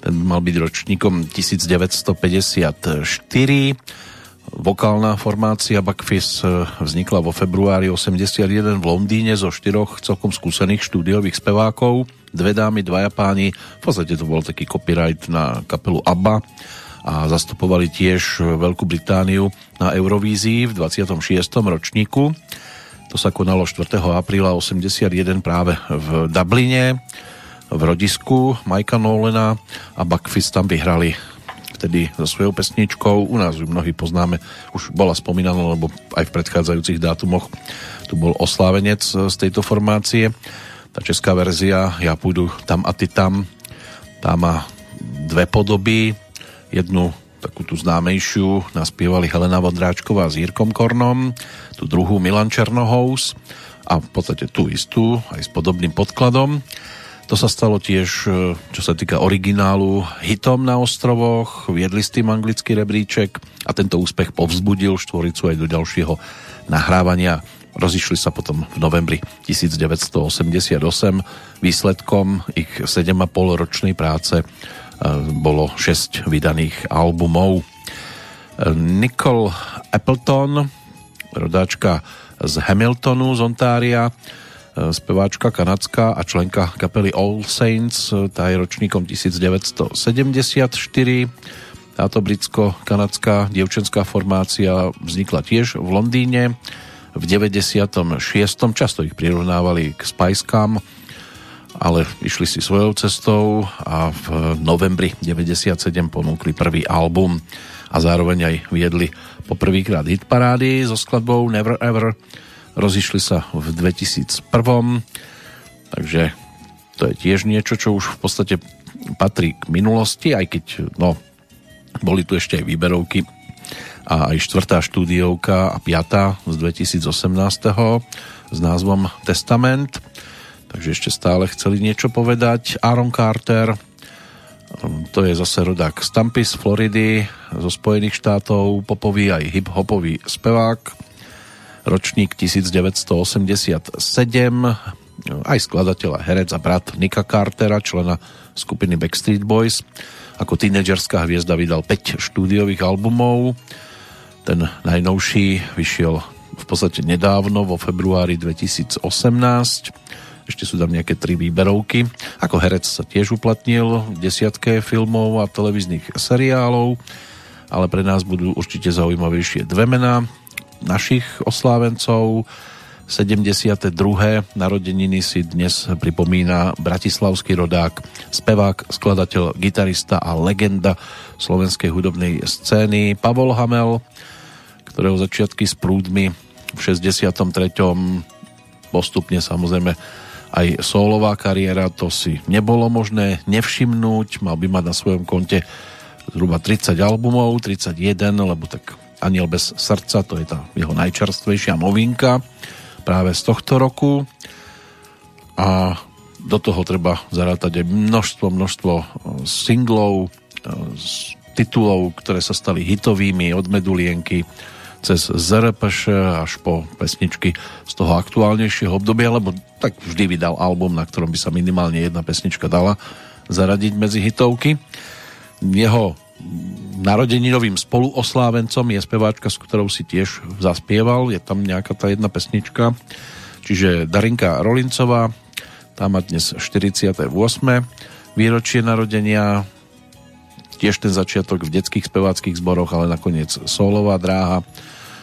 Ten mal byť ročníkom devätnásťstopäťdesiatštyri. Vokálna formácia Buckfist vznikla vo februári osemdesiatjeden v Londýne zo štyroch celkom skúsených štúdiových spevákov. Dve dámy, dvaja páni. V podstate to bol taký copyright na kapelu ABBA a zastupovali tiež Veľkú Britániu na Eurovízii v dvadsiatom šiestom ročníku. To sa konalo štvrtého apríla osemdesiatjeden práve v Dubline v rodisku Mike'a Nolana a Buckfist tam vyhrali vtedy so svojou pesničkou. U nás ju mnohí poznáme, už bola spomínaná, lebo aj v predchádzajúcich dátumoch tu bol oslávenec z tejto formácie. Tá česká verzia Ja pôjdu tam a ty tam, tá má dve podoby. Jednu takú tú známejšiu naspievali Helena Vondráčková s Jirkom Kornom, tú druhú Milan Černohous a v podstate tú istú aj s podobným podkladom. To sa stalo tiež, čo sa týka originálu, hitom na ostrovoch, viedli s tým anglický rebríček a tento úspech povzbudil štvoricu aj do ďalšieho nahrávania. Rozišli sa potom v novembri devätnásťstoosemdesiatosem. Výsledkom ich sedem a pol ročnej práce bolo šesť vydaných albumov. Nicole Appleton, rodáčka z Hamiltonu z Ontária, speváčka kanadská a členka kapely All Saints, tá je ročníkom devätnásťstosedemdesiatštyri, Táto britsko-kanadská dievčenská formácia vznikla tiež v Londýne v deväťdesiatom šiestom. Často ich prirovnávali k Spice Girls, ale išli si svojou cestou a v novembri deväťdesiatsedem ponúkli prvý album a zároveň aj viedli poprvýkrát hitparády so skladbou Never Ever. Rozišli sa v dvetisícjeden. Takže to je tiež niečo, čo už v podstate patrí k minulosti, aj keď no, boli tu ešte aj výberovky a aj štvrtá štúdiovka a piatá z dvetisícosemnásť s názvom Testament. Takže ešte stále chceli niečo povedať. Aaron Carter, to je zase rodák z Tampy, z Floridy, zo Spojených štátov, popový aj hip-hopový spevák, ročník devätnásťstoosemdesiatsedem, aj skladateľ a herec a brat Nicka Cartera, člena skupiny Backstreet Boys. Ako tínedžerská hviezda vydal päť štúdiových albumov. Ten najnovší vyšiel v podstate nedávno, vo februári dvetisícosemnásť. Ešte sú tam nejaké tri výberovky. Ako herec sa tiež uplatnil v desiatke filmov a televíznych seriálov, ale pre nás budú určite zaujímavejšie dve mená našich oslávencov. sedemdesiate druhé narodeniny si dnes pripomína bratislavský rodák, spevák, skladateľ, gitarista a legenda slovenskej hudobnej scény Pavol Hamel, ktorého začiatky s prúdmi v šesťdesiatom treťom, postupne samozrejme aj solová kariéra, to si nebolo možné nevšimnúť, mal by mať na svojom konte zhruba tridsať albumov, tridsaťjeden, lebo tak Aniel bez srdca, to je tá jeho najčerstvejšia novinka práve z tohto roku, a do toho treba zarátať aj množstvo, množstvo singlov, titulov, ktoré sa stali hitovými, od Medulienky cez Zrpš až po pesničky z toho aktuálnejšieho obdobia, lebo tak vždy vydal album, na ktorom by sa minimálne jedna pesnička dala zaradiť medzi hitovky. Jeho narodeninovým spoluoslávencom je speváčka, s ktorou si tiež zaspieval, je tam nejaká tá jedna pesnička, čiže Darinka Rolincová, tá má dnes štyridsiate ôsme výročie narodenia, tiež ten začiatok v detských speváckých zboroch, ale nakoniec solová dráha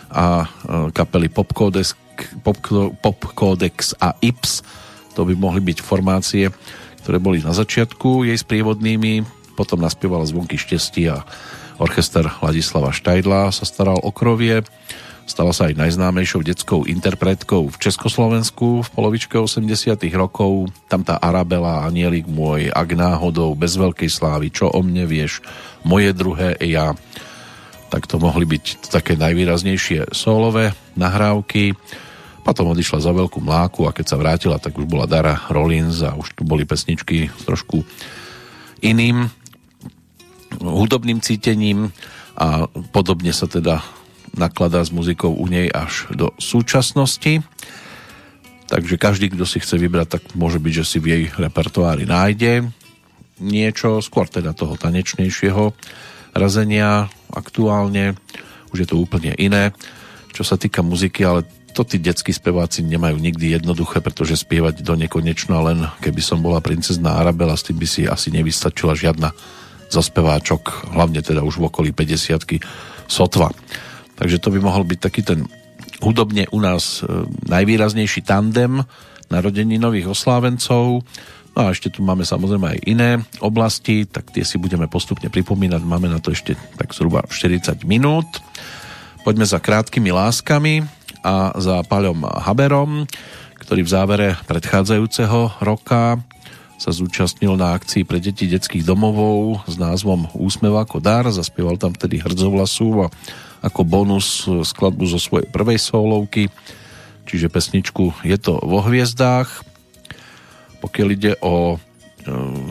a kapely Popcodex, Popcodex a Ips, to by mohli byť formácie, ktoré boli na začiatku jej sprievodnými. Potom naspievala Zvonky štestí a orchester Ladislava Štajdla sa staral o krovie. Stala sa aj najznámejšou detskou interpretkou v Československu v polovičke osemdesiatych rokov. Tam tá Arabela, Anielik môj, Ak náhodou, Bez veľkej slávy, Čo o mne vieš, Moje druhé ja. Tak to mohli byť také najvýraznejšie solové nahrávky. Potom odišla Za veľkú mláku a keď sa vrátila, tak už bola Dara Rollins a už tu boli pesničky trošku iným hudobným cítením a podobne sa teda nakladá s muzikou u nej až do súčasnosti. Takže každý, kto si chce vybrať, tak môže byť, že si v jej repertoári nájde niečo, skôr teda toho tanečnejšieho razenia aktuálne. Už je to úplne iné, čo sa týka muziky, ale to tí detskí speváci nemajú nikdy jednoduché, pretože spievať do nekonečna, len keby som bola princezná Arabela, s tým by si asi nevystačila žiadna zo speváčok, hlavne teda už v okolí päťdesiatky sotva. Takže to by mohol byť taký ten hudobne u nás najvýraznejší tandem narodení nových oslávencov. No a ešte tu máme samozrejme aj iné oblasti, tak tie si budeme postupne pripomínať, máme na to ešte tak zhruba štyridsať minút. Poďme za Krátkými láskami a za Paľom Haberom, ktorý v závere predchádzajúceho roka sa zúčastnil na akcii pre deti detských domovov s názvom Úsmev ako dar. Zaspieval tam vtedy Hrdzovlasu a ako bonus skladbu zo svojej prvej solovky, čiže pesničku Je to vo hviezdách. Pokiaľ ide o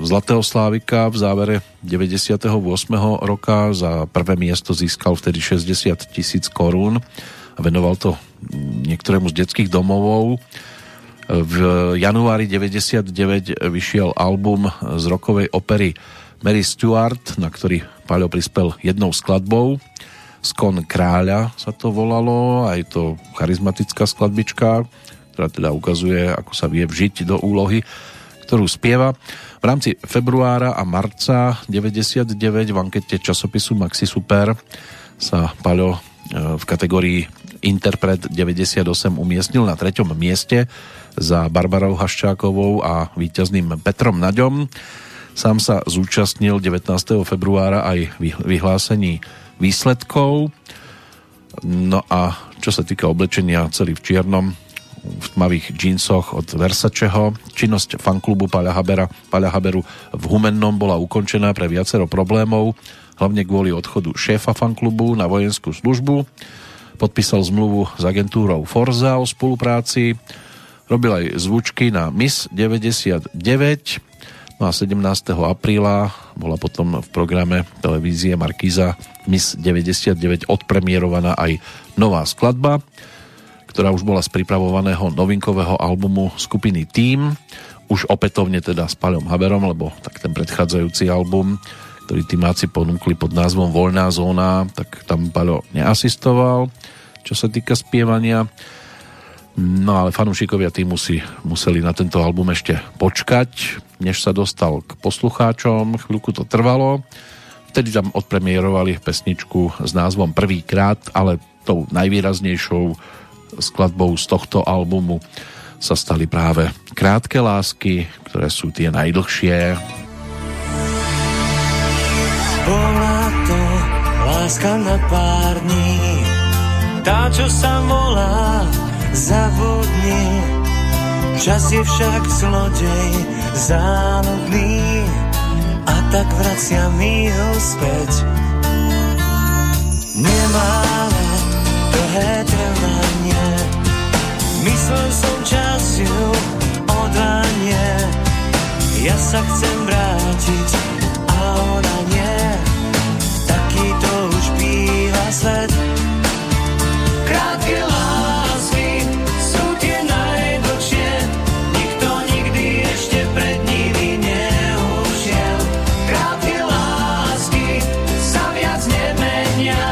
Zlatého Slávika, v závere deväťdesiateho ôsmeho roka za prvé miesto získal vtedy šesťdesiat tisíc korún a venoval to niektorému z detských domovov. V januári deväťdesiatdeväť vyšiel album z rockovej opery Mary Stuart, na ktorý Paľo prispel jednou skladbou. Skon kráľa sa to volalo, a je to charizmatická skladbička, ktorá teda ukazuje, ako sa vie vžiť do úlohy, ktorú spieva. V rámci februára a marca deväťdesiatdeväť v ankete časopisu Maxi Super sa Paľo v kategórii Interpret deväťdesiatosem umiestnil na treťom mieste za Barbarou Haščákovou a víťazným Petrom Naďom. Sám sa zúčastnil devätnásteho februára aj vyhlásení výsledkov. No a čo sa týka oblečenia, celý v čiernom, v tmavých džínsoch od Versaceho. Činnosť fanklubu Paľa Habera, Paľa Haberu v Humennom bola ukončená pre viacero problémov, hlavne kvôli odchodu šéfa fanklubu na vojenskú službu. Podpísal zmluvu s agentúrou Forza o spolupráci, robil aj zvučky na Miss deväťdesiatdeväť, no a sedemnásteho apríla bola potom v programe televízie Markíza Miss deväťdesiatdeväť odpremierovaná aj nová skladba, ktorá už bola z pripravovaného novinkového albumu skupiny Team, už opätovne teda s Paľom Haberom, lebo tak ten predchádzajúci album, ktorý tímáci ponúkli pod názvom Voľná zóna, tak tam Paľo neasistoval, čo sa týka spievania. No ale fanúšikovia tímu si museli na tento album ešte počkať, než sa dostal k poslucháčom, chvíľku to trvalo. Vtedy tam odpremierovali pesničku s názvom Prvýkrát, ale tou najvýraznejšou skladbou z tohto albumu sa stali práve Krátke lásky, ktoré sú tie najdlhšie. Bola to láska na pár dní, tá, čo sa volá Zabudni. Čas je však zlodej záludný a tak vraciam ho späť. Nemáme dlhé trvanie, myslel som čas ju odvanie. Ja sa chcem vrátiť a ona nie. To už býva svet. Krátke lásky sú tie najdlhšie, nikto nikdy ešte pred nimi neušiel. Krátke lásky sa viac nemenia,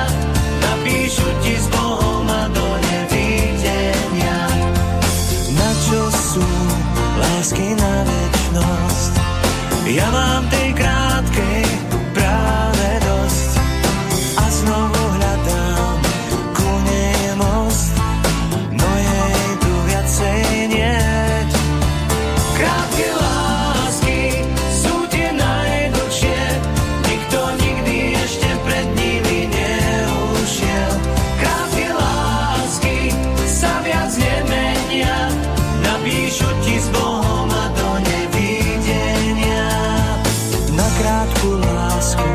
napíšu ti s Bohom a do nevidenia. Na čo sú lásky na večnosť? Ja mám tej krátkej práve dosť. Znovu hľadám ku nej most, no jej tu viacej niet. Krátke lásky sú tie najdlhšie, nikto nikdy ešte pred nimi neušiel. Krátke lásky sa viac nemenia, napíšu ti s Bohom a do nevidenia. Na krátku lásku,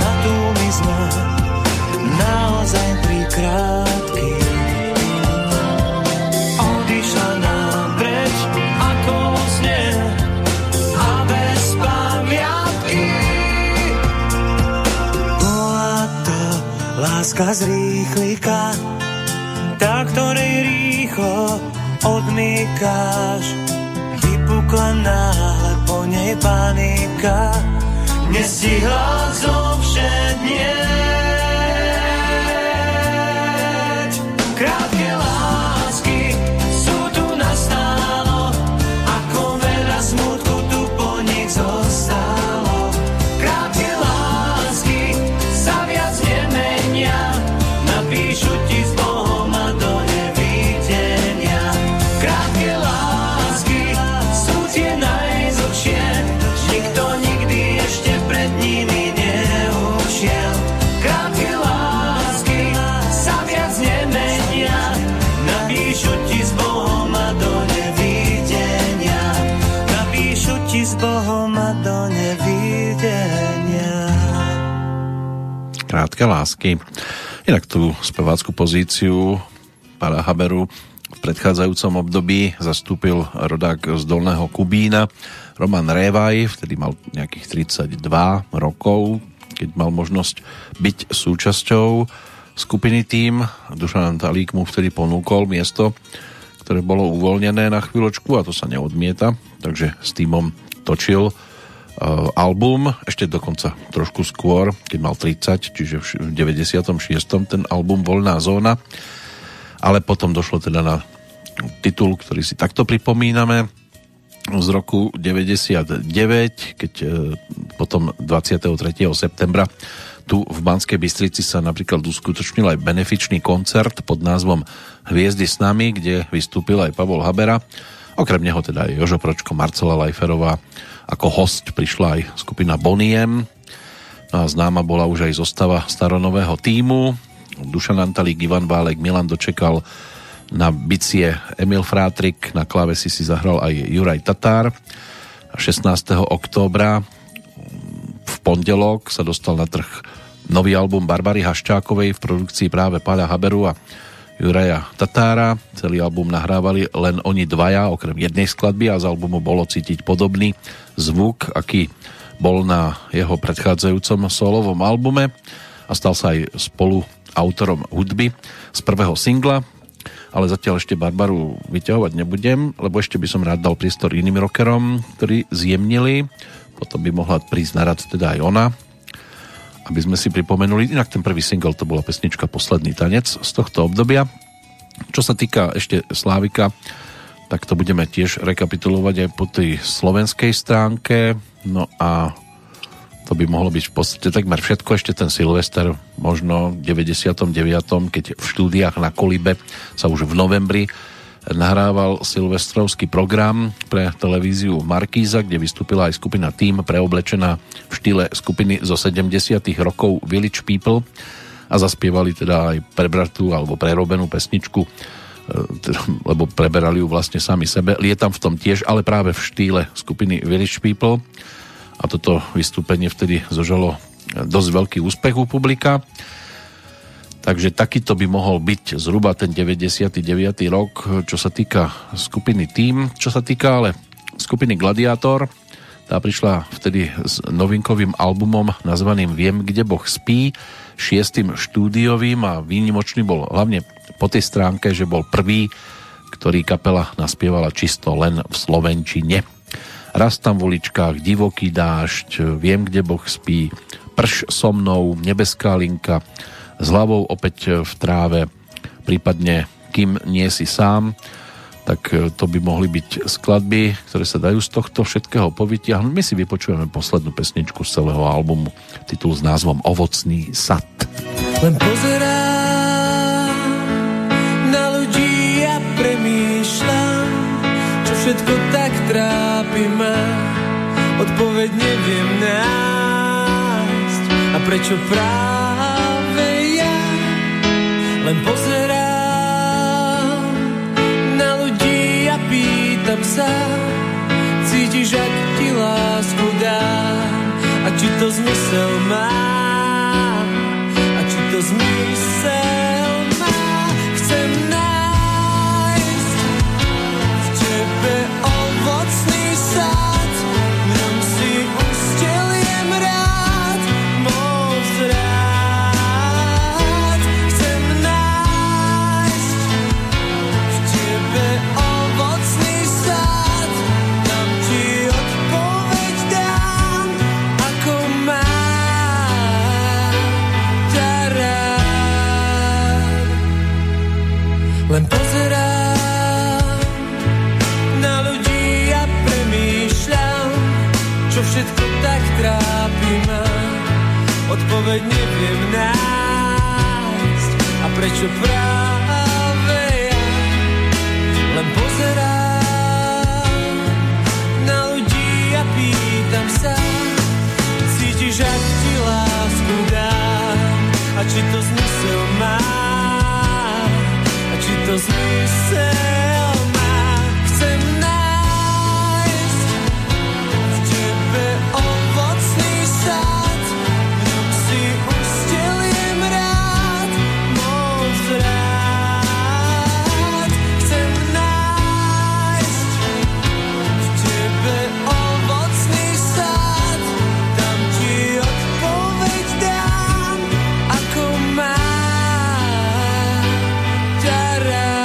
na tú mi znám naozaj prikrátky. Odišla nám preč ako vo sne a bez pamiatky. Bola to láska z rýchlika, tá, ktorej rýchlo odmýkáš. Vypukla náhle po nej panika, nestihla zovšednieť. Krátke lásky sú tu nastálo, ako veľa smutku tu po nich zostalo. Krátke lásky sa viac nemenia, napíšu ti s Bohom a do nevidenia. Krátke lásky sú tie najzlšie, nikto nikdy ešte pred nimi neušiel. Krátke lásky sa viac nemenia, napíšu ti s Bohom a do nevidenia. Napíšu ti s Bohom a do nevidenia. Krátke lásky. Inak tú spevácku pozíciu Paľa Haberu v predchádzajúcom období zastúpil rodák z Dolného Kubína Roman Révaj, vtedy mal nejakých tridsaťdva rokov, keď mal možnosť byť súčasťou skupiny Tým. Dušan Talík mu vtedy ponúkol miesto, ktoré bolo uvoľnené na chvíľočku, a to sa neodmieta, takže s Týmom točil uh, album ešte dokonca trošku skôr, keď mal tridsať, čiže v deväťdesiatom šiestom ten album Voľná zóna, ale potom došlo teda na titul, ktorý si takto pripomíname, z roku deväťdesiatdeväť, keď potom dvadsiateho tretieho septembra tu v Banskej Bystrici sa napríklad uskutočnil aj benefičný koncert pod názvom Hviezdy s nami, kde vystúpil aj Pavol Habera. Okrem neho teda aj Jožo Pročko, Marcela Lajferová. Ako host prišla aj skupina Boniem. No a známa bola už aj zostava staronového tímu. Dušan Antalík, Ivan Válek, Milan Dočekal, na bicie Emil Frátrik, na klávesi si zahral aj Juraj Tatár. šestnásteho októbra v pondelok sa dostal na trh nový album Barbary Haščákovej v produkcii práve Páľa Haberu a Juraja Tatára. Celý album nahrávali len oni dvaja, okrem jednej skladby, a z albumu bolo cítiť podobný zvuk, aký bol na jeho predchádzajúcom solovom albume, a stal sa aj spoluautorom hudby z prvého singla, ale zatiaľ ešte Barbaru vyťahovať nebudem, lebo ešte by som rád dal priestor iným rockerom, ktorí zjemnili, potom by mohla prísť na rad teda aj ona, aby sme si pripomenuli. Inak ten prvý single, to bola pesnička Posledný tanec z tohto obdobia. Čo sa týka ešte Slávika, tak to budeme tiež rekapitulovať aj po tej slovenskej stránke. No a to by mohlo byť v podstate takmer všetko. Ešte ten Silvester, možno v deväťdesiatom deviatom, keď v štúdiách na Kolibe sa už v novembri nahrával silvestrovský program pre televíziu Markíza, kde vystúpila aj skupina Tým, preoblečená v štýle skupiny zo sedemdesiatych rokov Village People, a zaspievali teda aj prebratú alebo prerobenú pesničku, lebo preberali ju vlastne sami sebe. Lietam v tom tiež, ale práve v štýle skupiny Village People, a toto vystúpenie vtedy zožalo dosť veľký úspech u publika. Takže takýto by mohol byť zhruba ten deväťdesiaty deviaty rok, čo sa týka skupiny Tým. Čo sa týka ale skupiny Gladiátor, tá prišla vtedy s novinkovým albumom nazvaným Viem, kde Boh spí, šiestým štúdiovým, a výnimočný bol hlavne po tej stránke, že bol prvý, ktorý kapela naspievala čisto len v slovenčine. Raz tam v uličkách, Divoký dážď, Viem, kde Boh spí, Prš so mnou, Nebeská linka, S hlavou opäť v tráve, prípadne Kým nie si sám. Tak to by mohli byť skladby, ktoré sa dajú z tohto všetkého povytiahnuť. My si vypočujeme poslednú pesničku z celého albumu, titul s názvom Ovocný sad. Len pozerám na ľudí a premýšľam, čo všetko tak trápi ma, odpoveď neviem nájsť, a prečo práve len pozerám na ľudí a pýtam sa, cítiš, ak ti lásku dám, a či to zmysel má, a či to zmysel má. Chcem nájsť v tebe ovocný sad, v ňom si usteliem rád môj vzrád. Len pozerám na ľudí a premýšľam, čo všetko tak trápi ma, odpoveď neviem nájsť, a prečo práve ja. Len pozerám na ľudí a pýtam sa, cítiš, ak ti lásku dám, a či to zmysel má, to zmysel má. Chcem nájsť v tebe ovocný sad, v ňom si usteliem rád môj vzrád. Chcem nájsť v tebe ovocný sad, tam ti odpoveď dám, ako má. Right.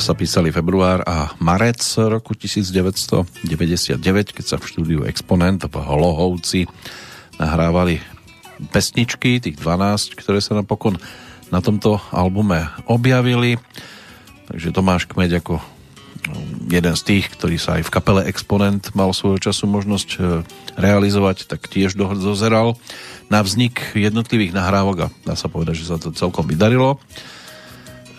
to sa písali február a marec roku devätnásťstodeväťdesiatdeväť, keď sa v štúdiu Exponent v Hlohovci nahrávali pesničky, tých dvanásť, ktoré sa napokon na tomto albume objavili. Takže Tomáš Kmeď ako jeden z tých, ktorý sa aj v kapele Exponent mal svojho času možnosť realizovať, tak tiež dozeral na vznik jednotlivých nahrávok a dá sa povedať, že sa to celkom vydarilo.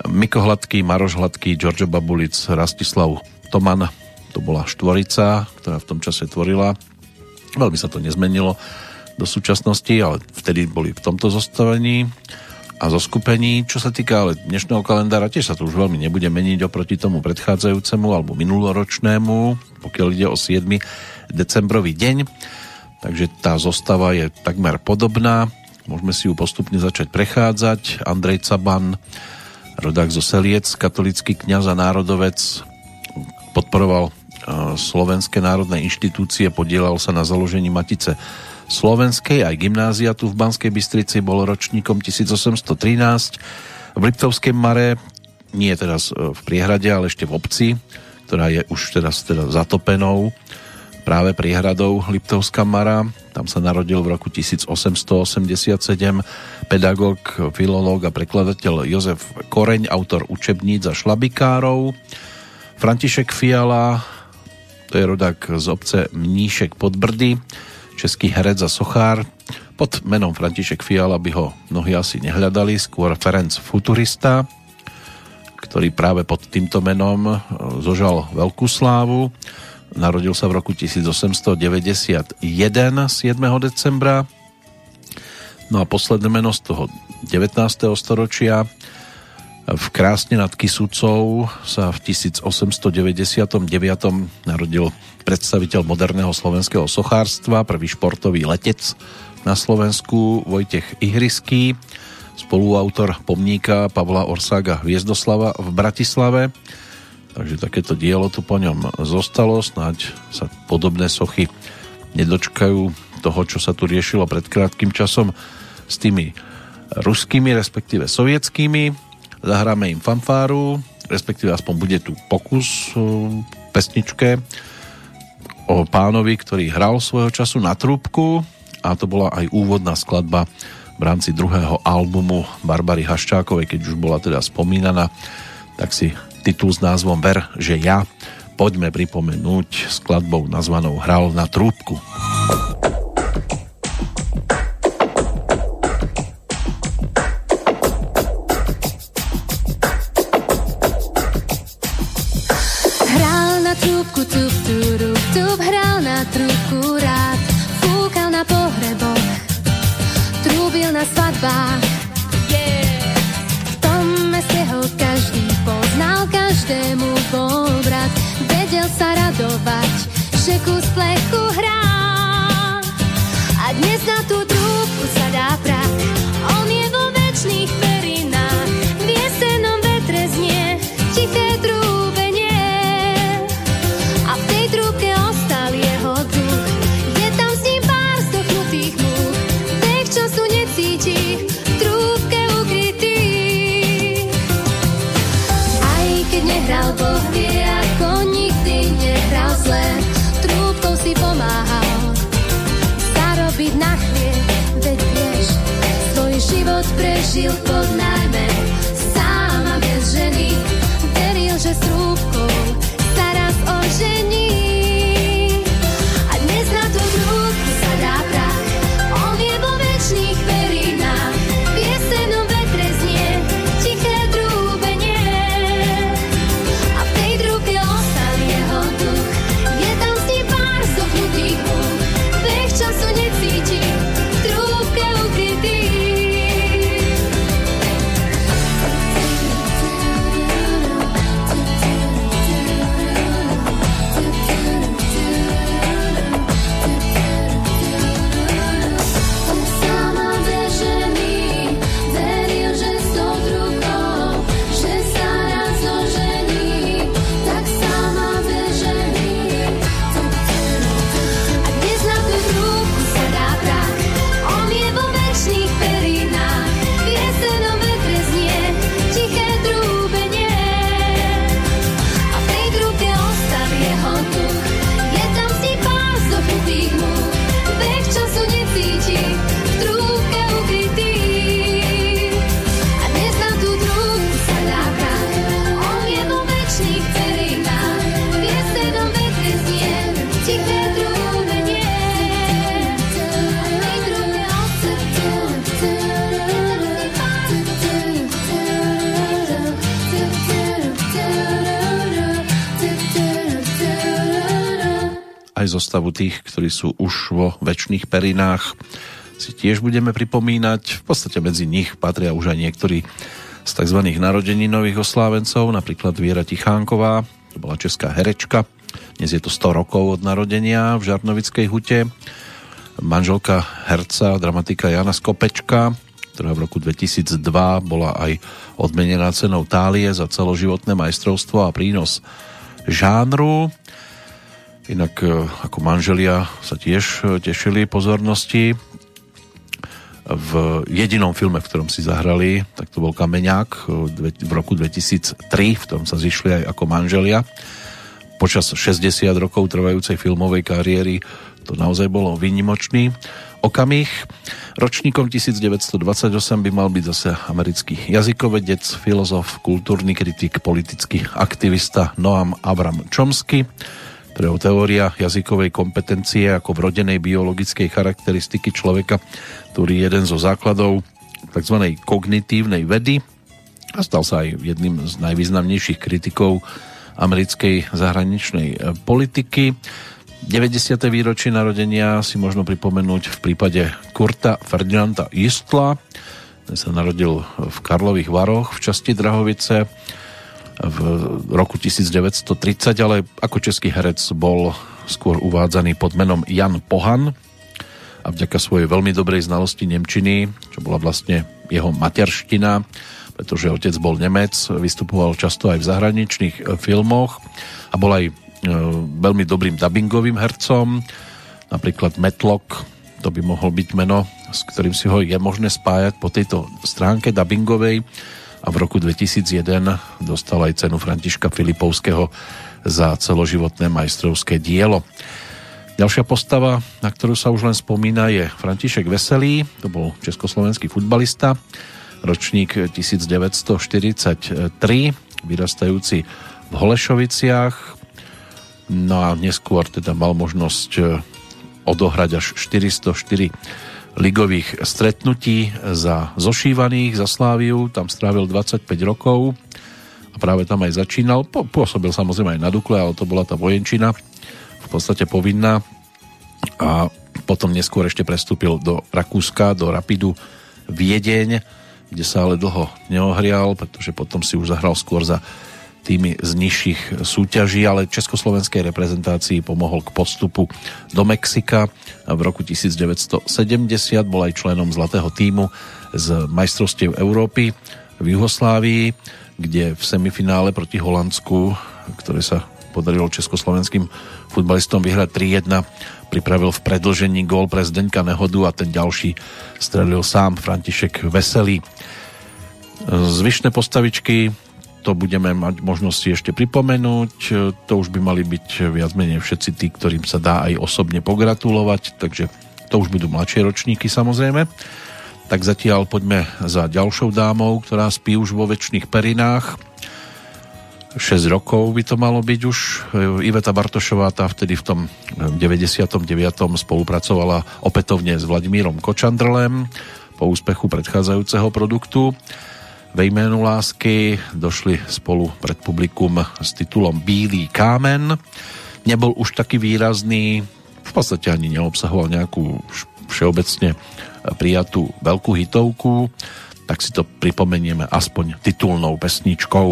Miko Hladký, Maroš Hladký, Giorgio Babulic, Rastislav Toman, to bola štvorica, ktorá v tom čase tvorila. Veľmi sa to nezmenilo do súčasnosti, ale vtedy boli v tomto zostavení a zo skupení. Čo sa týka ale dnešného kalendára, tiež sa to už veľmi nebude meniť oproti tomu predchádzajúcemu alebo minuloročnému, pokiaľ ide o siedmy decembrový deň. Takže tá zostava je takmer podobná. Môžeme si ju postupne začať prechádzať. Andrej Caban, rodák zo Seliec, katolícky kňaz a národovec, podporoval slovenské národné inštitúcie, podielal sa na založení Matice slovenskej, aj gymnázia tu v Banskej Bystrici, bol ročníkom tisícosemstotrinásť, v Liptovskej Mare, nie teraz v Priehrade, ale ešte v obci, ktorá je už teraz teda zatopenou práve Priehradou, Liptovská Mara. Tam sa narodil v roku tisícosemstoosemdesiatsedem pedagóg, filológ a prekladateľ Jozef Koreň, autor učebníc a šlabikárov. František Fiala, to je rodák z obce Mníšek pod Brdy, český herec a sochár. Pod menom František Fiala by ho mnohí asi nehľadali, skôr Ferenc Futurista, ktorý práve pod týmto menom zožal veľkú slávu. Narodil sa v roku tisícosemstodeväťdesiatjeden, siedmeho decembra. No a posledné meno z toho devätnásteho storočia. V Krásne nad Kysucou sa v tisícosemstodeväťdesiatdeväť narodil predstaviteľ moderného slovenského sochárstva, prvý športový letec na Slovensku Vojtech Ihriský, spoluautor pomníka Pavla Orsága Hviezdoslava v Bratislave. Takže takéto dielo tu po ňom zostalo. Snáď sa podobné sochy nedočkajú toho, čo sa tu riešilo pred krátkym časom s tými ruskými, respektíve sovietskými. Zahráme im fanfáru, respektíve aspoň bude tu pokus v pesničke o pánovi, ktorý hral svojho času na trúbku, a to bola aj úvodná skladba v rámci druhého albumu Barbary Haščákovej, keď už bola teda spomínaná, tak si titul s názvom Ver, že ja poďme pripomenúť skladbou nazvanou Hral na trúbku. zostavu tých, ktorí sú už vo večných perinách, si tiež budeme pripomínať. V podstate medzi nich patria už aj niektorí z tzv. Narodeninových oslávencov, napríklad Viera Tichánková, to bola česká herečka, dnes je to sto rokov od narodenia v Žarnovickej hute, manželka herca, dramatika Jana Skopečka, ktorá v roku dvetisícdva bola aj odmenená cenou Tálie za celoživotné majstrovstvo a prínos žánru. Inak ako manželia sa tiež tešili pozornosti v jedinom filme, v ktorom si zahrali, tak to bol Kameňák v roku dvetisíctri, v tom sa zišli aj ako manželia. Počas šesťdesiat rokov trvajúcej filmovej kariéry to naozaj bolo výnimočný okamih. Ročníkom devätnásť dvadsaťosem by mal byť zase americký jazykovedec, filozof, kultúrny kritik, politický aktivista Noam Abram Chomsky, ktorého teória jazykovej kompetencie ako vrodenej biologickej charakteristiky človeka, ktorý je jeden zo základov tzv. Kognitívnej vedy a stal sa aj jedným z najvýznamnejších kritikov americkej zahraničnej politiky. deväťdesiate výročie narodenia si možno pripomenúť v prípade Kurta Ferdinanda Eastla. Ten sa narodil v Karlových Varoch v časti Drahovice v roku devätnásť tridsať, ale ako český herec bol skôr uvádzaný pod menom Jan Pohan a vďaka svojej veľmi dobrej znalosti nemčiny, čo bola vlastne jeho materština, pretože otec bol Nemec, vystupoval často aj v zahraničných filmoch a bol aj veľmi dobrým dabingovým hercom, napríklad Matlock, to by mohol byť meno, s ktorým si ho je možné spájať po tejto stránke dabingovej, a v roku dvetisícjeden dostal aj cenu Františka Filipovského za celoživotné majstrovské dielo. Ďalšia postava, na ktorú sa už len spomína, je František Veselý, to bol československý futbalista, ročník devätnásť štyridsaťtri, vyrastajúci v Holešoviciach. No a neskôr teda mal možnosť odohrať až štyristoštyri ligových stretnutí za zošívaných, za Sláviu. Tam strávil dvadsaťpäť rokov a práve tam aj začínal. Pôsobil samozrejme aj na Dukle, ale to bola tá vojenčina v podstate povinná. A potom neskôr ešte prestúpil do Rakúska, do Rapidu Viedeň, kde sa ale dlho neohrial, pretože potom si už zahral skôr za tými z nižších súťaží, ale československej reprezentácii pomohol k postupu do Mexika. V roku devätnásť sedemdesiat bol aj členom zlatého tímu z majstrovstiev Európy v Juhoslávii, kde v semifinále proti Holandsku, ktoré sa podarilo československým futbalistom vyhrať tri jedna, pripravil v predĺžení gól pre Zdeňka Nehodu a ten ďalší strelil sám František Veselý. Zvyšné postavičky to budeme mať možnosti ešte pripomenúť. To už by mali byť viac menej všetci tí, ktorým sa dá aj osobne pogratulovať, takže to už budú mladšie ročníky samozrejme. Tak zatiaľ poďme za ďalšou dámou, ktorá spí už vo večných perinách. šesť rokov by to malo byť už. Iveta Bartošová, tá vtedy v tom deväťdesiatom deviatom spolupracovala opätovne s Vladimírom Kočandrlem po úspechu predchádzajúceho produktu Ve jménu lásky, došli spolu pred publikum s titulom Bílý kámen. Nebol už taký výrazný, v podstate ani neobsahoval nejakú všeobecne prijatú veľkú hitovku, tak si to pripomenieme aspoň titulnou pesničkou.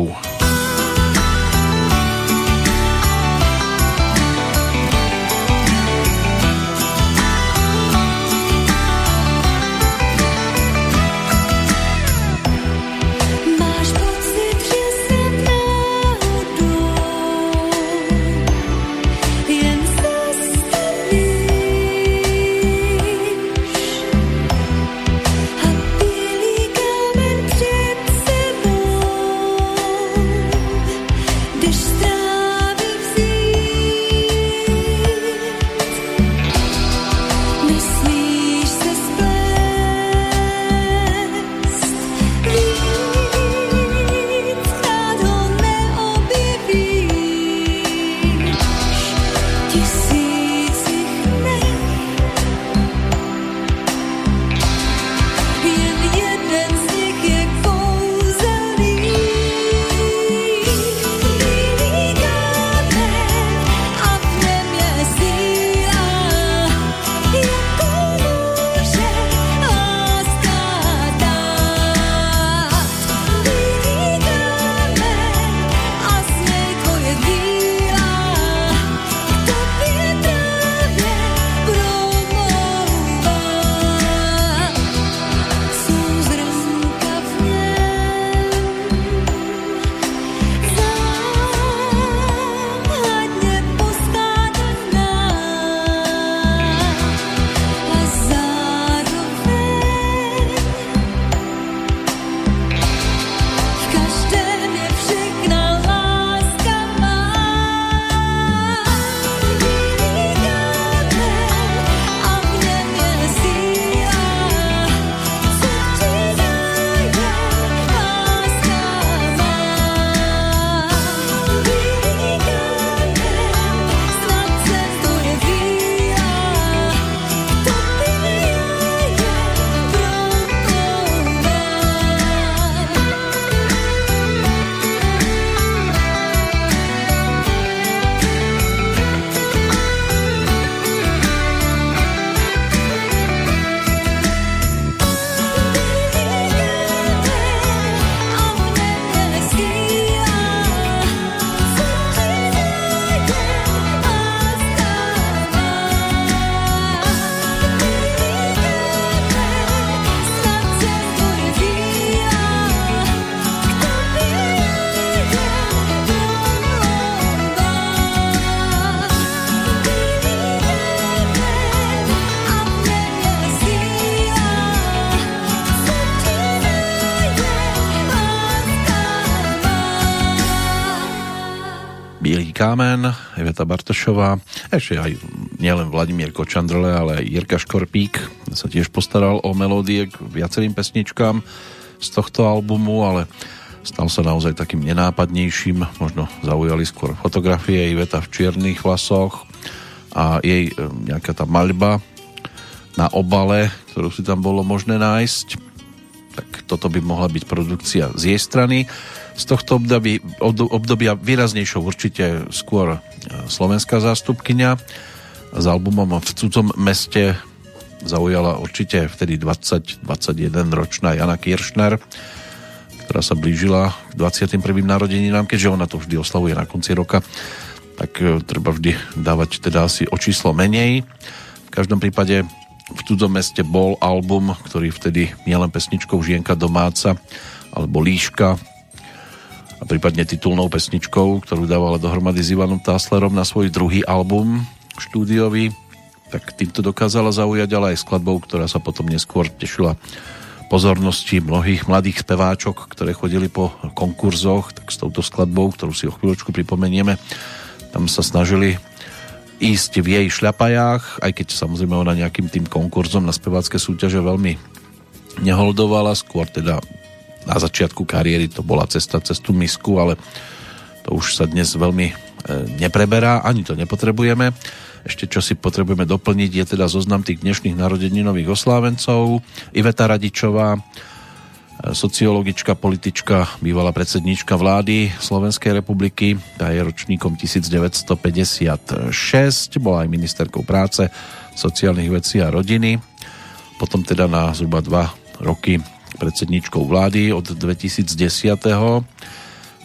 See kámen, Iveta Bartošová, ešte aj nielen Vladimír Kočandrle, ale aj Jirka Škorpík sa tiež postaral o melódie k viacerým pesničkám z tohto albumu, ale stal sa naozaj takým nenápadnejším. Možno zaujali skôr fotografie Iveta v čiernych vlasoch a jej nejaká tá maľba na obale, ktorú si tam bolo možné nájsť. Tak toto by mohla byť produkcia z jej strany. Z tohto obdobia, obdobia výraznejšou určite skôr slovenská zástupkyňa. S albumom V cudzom meste zaujala určite vtedy dvadsať dvadsaťjeden ročná Jana Kiršner, ktorá sa blížila k dvadsiatym prvým narodeninám, keďže ona to vždy oslavuje na konci roka, tak treba vždy dávať teda asi o číslo menej. V každom prípade V cudzom meste bol album, ktorý vtedy nielen pesničkou Žienka domáca alebo Líška a prípadne titulnou pesničkou, ktorú dávala dohromady s Ivanom Táslerom na svoj druhý album štúdiový, tak týmto dokázala zaujať, ale aj skladbou, ktorá sa potom neskôr tešila pozornosti mnohých mladých speváčok, ktoré chodili po konkurzoch, tak s touto skladbou, ktorú si o chvíľočku pripomenieme, tam sa snažili ísť v jej šľapajách, aj keď samozrejme ona nejakým tým konkurzom na spevácké súťaže veľmi neholdovala, skôr teda na začiatku kariéry to bola cesta cez tú misku, ale to už sa dnes veľmi nepreberá, ani to nepotrebujeme. Ešte čo si potrebujeme doplniť je teda zoznam tých dnešných narodeninových oslávencov. Iveta Radičová, sociologička, politička, bývalá predsedníčka vlády Slovenskej republiky, tá je ročníkom devätnásťstopäťdesiatšesť, bola aj ministerkou práce, sociálnych vecí a rodiny, potom teda na zhruba dva roky predsedníčkou vlády od dvetisícdesať.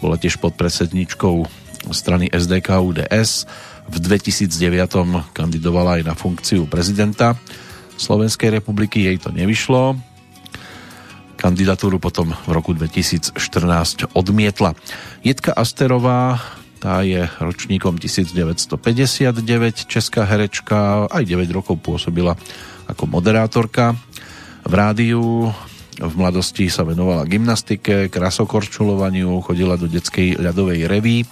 Bola tiež podpredsedníčkou strany es dé ká ú dé es, v dvetisícdeväť kandidovala aj na funkciu prezidenta Slovenskej republiky, jej to nevyšlo. Kandidatúru potom v roku dvetisícštrnásť odmietla. Jitka Asterová, tá je ročníkom devätnásťstopäťdesiatdeväť, česká herečka, aj deväť rokov pôsobila ako moderátorka v rádiu, v mladosti sa venovala gymnastike, krasokorčulovaniu, chodila do detskej ľadovej reví,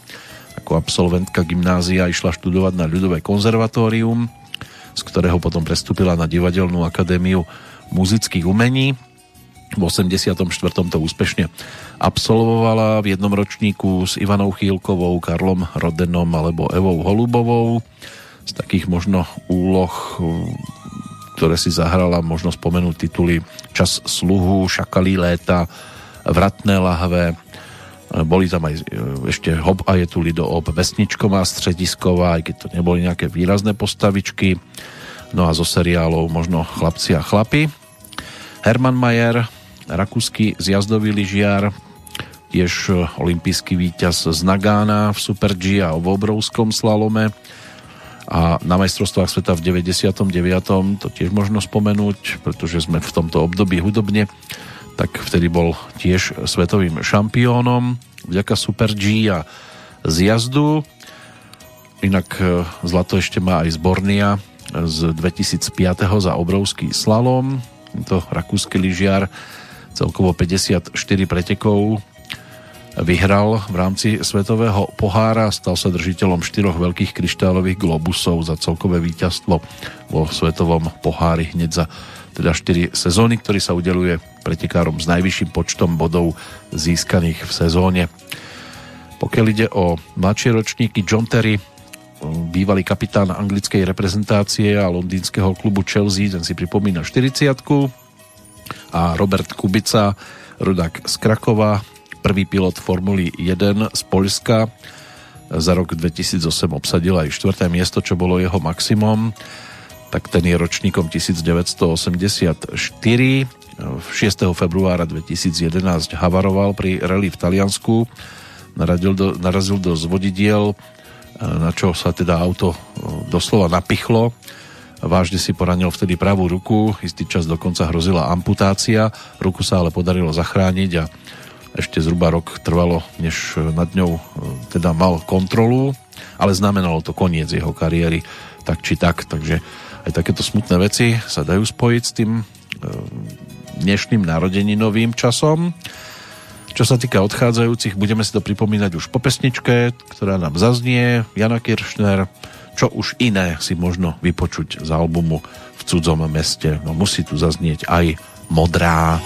ako absolventka gymnázia išla študovať na ľudové konzervatórium, z ktorého potom prestúpila na Divadelnú akadémiu muzických umení. V osemdesiatom štvrtom to úspešne absolvovala v jednom ročníku s Ivanou Chýlkovou, Karlom Rodenom alebo Evou Holubovou. Z takých možno úloh, ktoré si zahrala, možno spomenúť tituly Čas sluhu, Šakalí léta, Vratné lahve. Boli tam aj ešte Hop a je tu Lidoop, Vesničková, Středisková, aj keď to neboli nejaké výrazné postavičky. No a zo seriálov možno Chlapci a chlapi. Hermann Mayer, rakúsky zjazdový lyžiar, tiež olympijský víťaz z Nagána v Super G a v obrovskom slalome a na majstrovstvách sveta v deväťdesiatom deviatom to tiež možno spomenúť, pretože sme v tomto období hudobne, tak vtedy bol tiež svetovým šampiónom vďaka Super G a zjazdu. Inak zlato ešte má aj z Bornia z dvetisícpäť za obrovský slalom. To rakúsky lyžiar celkovo päťdesiatštyri pretekov vyhral v rámci svetového pohára, stal sa držiteľom štyroch veľkých kryštálových globusov za celkové víťazstvo vo svetovom pohári hneď za teda štyri sezóny, ktorý sa udeluje pretekárom s najvyšším počtom bodov získaných v sezóne. Pokiaľ ide o mladšie ročníky, John Terry, bývalý kapitán anglickej reprezentácie a londýnskeho klubu Chelsea, ten si pripomína štyridsiatku, a Robert Kubica, rodák z Krakova, prvý pilot Formuly jeden z Poľska, za rok dvetisícosem obsadil aj štvrté miesto, čo bolo jeho maximum, tak ten je ročníkom devätnásťstoosemdesiatštyri, šiesteho februára dvetisícjedenásť havaroval pri rally v Taliansku, narazil do, narazil do zvodidiel, na čo sa teda auto doslova napichlo. Vážne si poranil vtedy pravú ruku, istý čas dokonca hrozila amputácia, ruku sa ale podarilo zachrániť a ešte zhruba rok trvalo, než nad ňou teda mal kontrolu, ale znamenalo to koniec jeho kariéry, tak či tak, takže aj takéto smutné veci sa dajú spojiť s tým dnešným narodeninovým časom. Čo Čo sa týka odchádzajúcich, budeme si to pripomínať už po pesničke, ktorá nám zaznie. Jana Kiršner, čo už iné si možno vypočuť z albumu V cudzom meste. No musí tu zaznieť aj Modrá.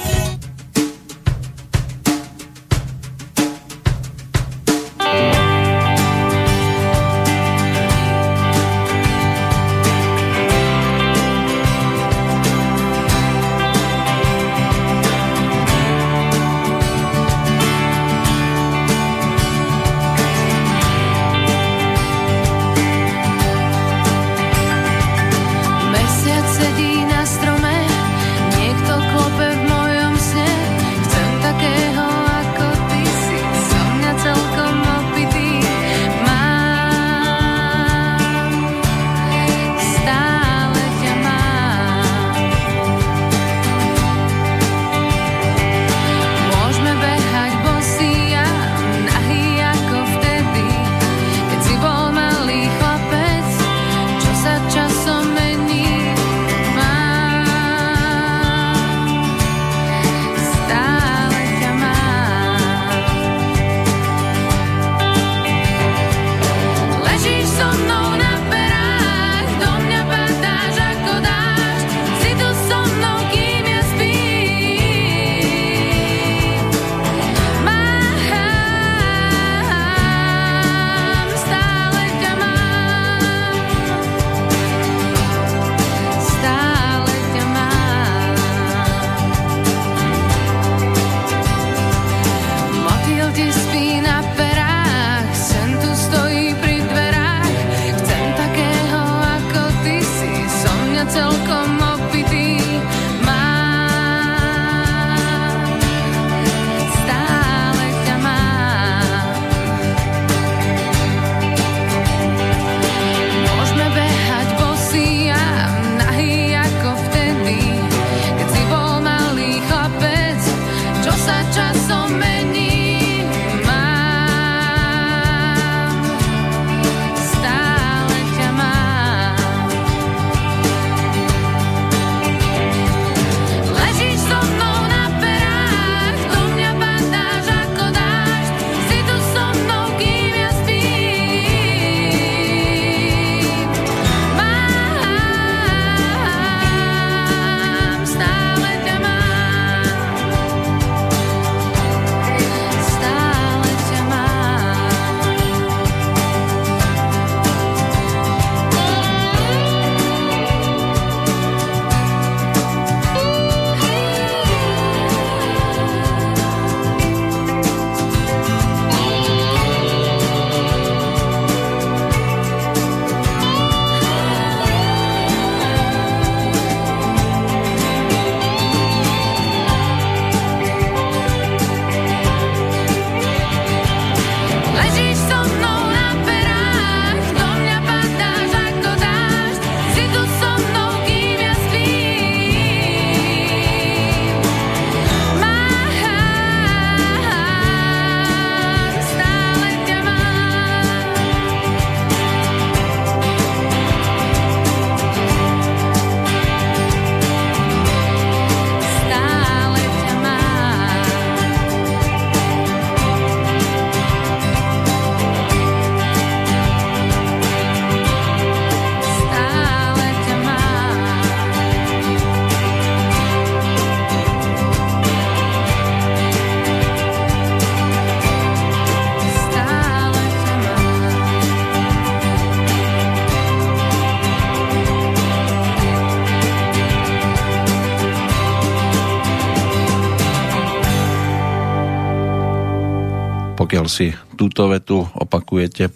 Pokiaľ si túto vetu opakujete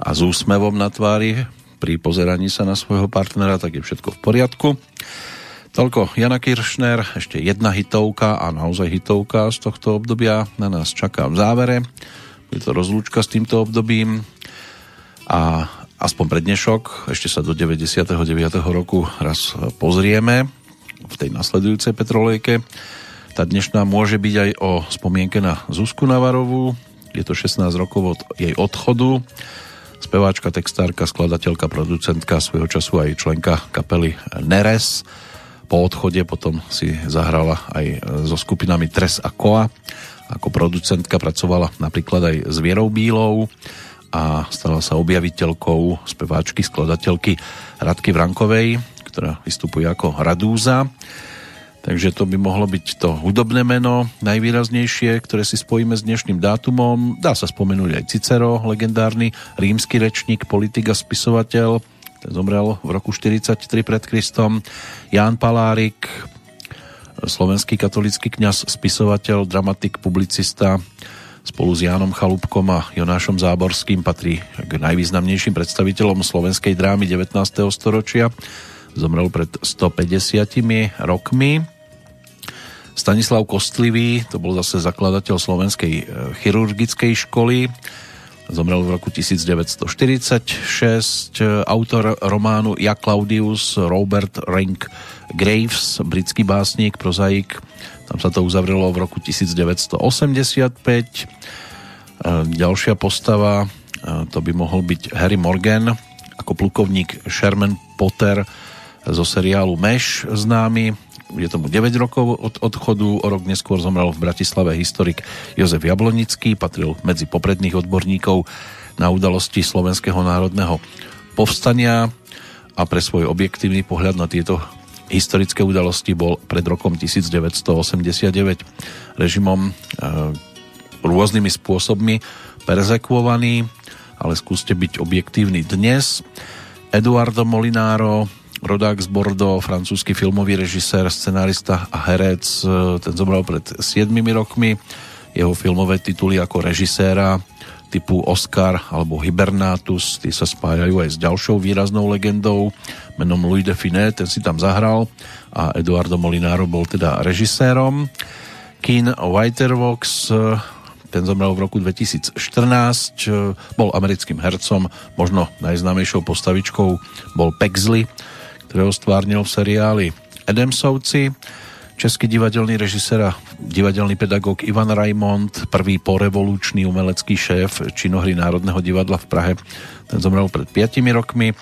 a s úsmevom na tvári pri pozeraní sa na svojho partnera, tak je všetko v poriadku. Toľko Jana Kiršner, ešte jedna hitovka a naozaj hitovka z tohto obdobia na nás čaká v závere. Je to rozlúčka s týmto obdobím a aspoň pre dnešok ešte sa do deväťdesiateho deviateho roku raz pozrieme v tej nasledujúcej Petrolejke. Tá dnešná môže byť aj o spomienke na Zuzku Navarovú. Je to šestnásť rokov od jej odchodu. Speváčka, textárka, skladateľka, producentka, svojho času aj členka kapely Neres. Po odchode potom si zahrala aj so skupinami Tres a Koa a ako producentka pracovala napríklad aj s Vierou Bílou a stala sa objaviteľkou speváčky, skladateľky Radky Vrankovej, ktorá vystupuje ako Radúza. Takže to by mohlo byť to hudobné meno najvýraznejšie, ktoré si spojíme s dnešným dátumom. Dá sa spomenúť aj Cicero, legendárny rímsky rečník, politik a spisovateľ. Ten zomrel v roku štyridsaťtri pred Kristom. Ján Palárik, slovenský katolícky kňaz, spisovateľ, dramatik, publicista, spolu s Jánom Chalúbkom a Jonášom Záborským patrí k najvýznamnejším predstaviteľom slovenskej drámy devätnásteho storočia. Zomrel pred stopäťdesiatimi rokmi. Stanislav Kostlivý, to bol zase zakladateľ slovenskej chirurgickej školy, zomrel v roku devätnásťstoštyridsaťšesť, autor románu Ja Claudius, Robert Rank Graves, britský básnik, prozaik, tam sa to uzavrelo v roku devätnásťstoosemdesiatpäť. Ďalšia postava, to by mohol byť Harry Morgan, ako plukovník Sherman Potter zo seriálu Meš známy, je tomu deväť rokov od odchodu, o rok neskôr zomrel v Bratislave historik Jozef Jablonický, patril medzi popredných odborníkov na udalosti Slovenského národného povstania a pre svoj objektívny pohľad na tieto historické udalosti bol pred rokom devätnásťstoosemdesiatdeväť režimom e, rôznymi spôsobmi perzekvovaný, ale skúste byť objektívny dnes. Eduardo Molinaro, rodák z Bordeaux, francúzsky filmový režisér, scenárista a herec, ten zomrel pred siedmimi rokmi. Jeho filmové tituly ako režiséra typu Oscar alebo Hibernatus, tí sa spájajú aj s ďalšou výraznou legendou menom Louis de Funès, ten si tam zahral a Eduardo Molinaro bol teda režisérom. Keen Whitervox, ten zomrel v roku dvetisícštrnásť, bol americkým hercom, možno najznámejšou postavičkou bol Pexley, ktorého stvárnil v seriáli Adamsovci. Český divadelný režisér a divadelný pedagóg Ivan Raimond, prvý porevolučný umelecký šéf činohry Národného divadla v Prahe, ten zomrel pred piatimi rokmi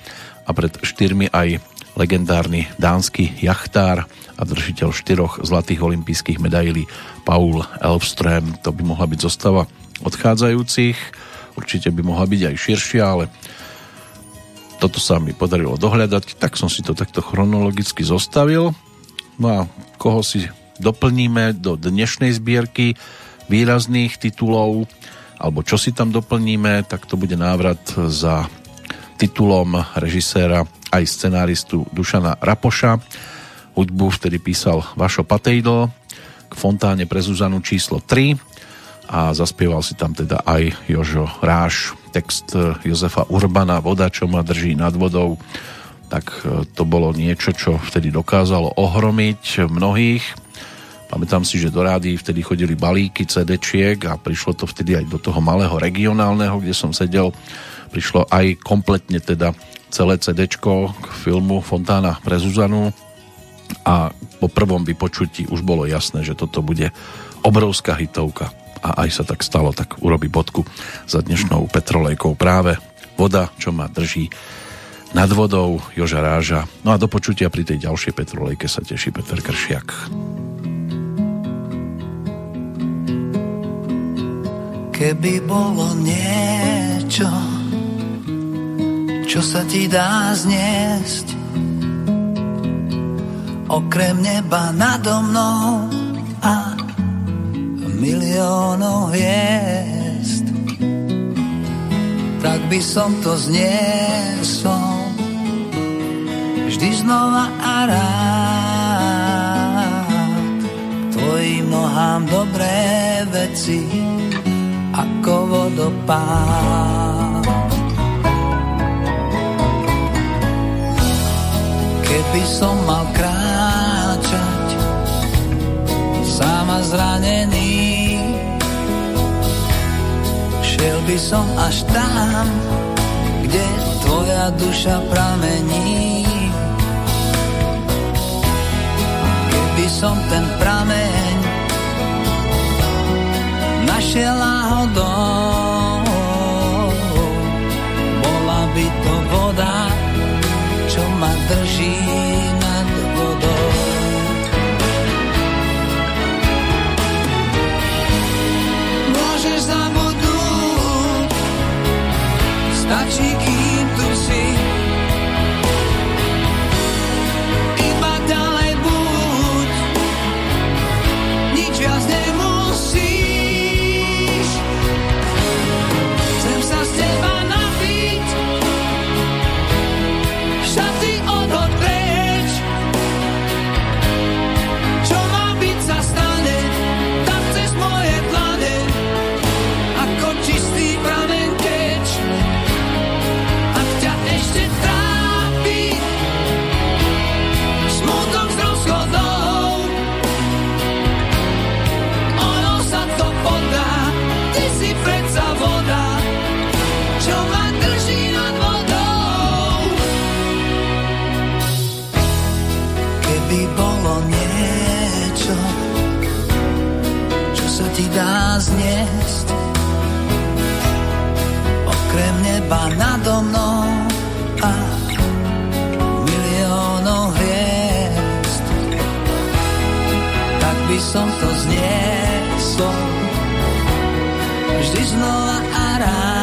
a pred štyrmi aj legendárny dánsky jachtár a držiteľ štyroch zlatých olympijských medailí Paul Elvström. To by mohla byť zostava odchádzajúcich, určite by mohla byť aj širšia, ale toto sa mi podarilo dohľadať, tak som si to takto chronologicky zostavil. No a koho si doplníme do dnešnej zbierky výrazných titulov, alebo čo si tam doplníme, tak to bude návrat za titulom režiséra aj scenáristu Dušana Rapoša. Hudbu vtedy písal Vašo Patejdl k Fontáne pre Zuzanu číslo tri a zaspieval si tam teda aj Jožo Ráš. Text Jozefa Urbana, Voda, čo ma drží nad vodou, tak to bolo niečo, čo vtedy dokázalo ohromiť mnohých. Pamätám si, že do rádií vtedy chodili balíky cé déčiek a prišlo to vtedy aj do toho malého regionálneho, kde som sedel, prišlo aj kompletne teda celé cé déčko k filmu Fontána pre Zuzanu a po prvom vypočutí už bolo jasné, že toto bude obrovská hitovka. A aj sa tak stalo, tak urobí bodku za dnešnou Petrolejkou práve Voda, čo ma drží nad vodou Joža Ráža. No a do počutia pri tej ďalšej Petrolejke sa teší Peter Kršiak. Keby bolo niečo, čo sa ti dá zniesť, okrem neba nado mnou a miliónov hviezd, tak by som to zniesol vždy znova a rád. Tvojim nohám dobré veci ako vodopád. Keby som mal kráčať sám a zranený, šiel by som až tam, kde tvoja duša pramení. Keby som ten prameň našiel náhodou, bola by to voda, čo ma drží nad vodou. neba nado mnou a miliónov hviezd, tak by som to zniesol vždy znova a rád.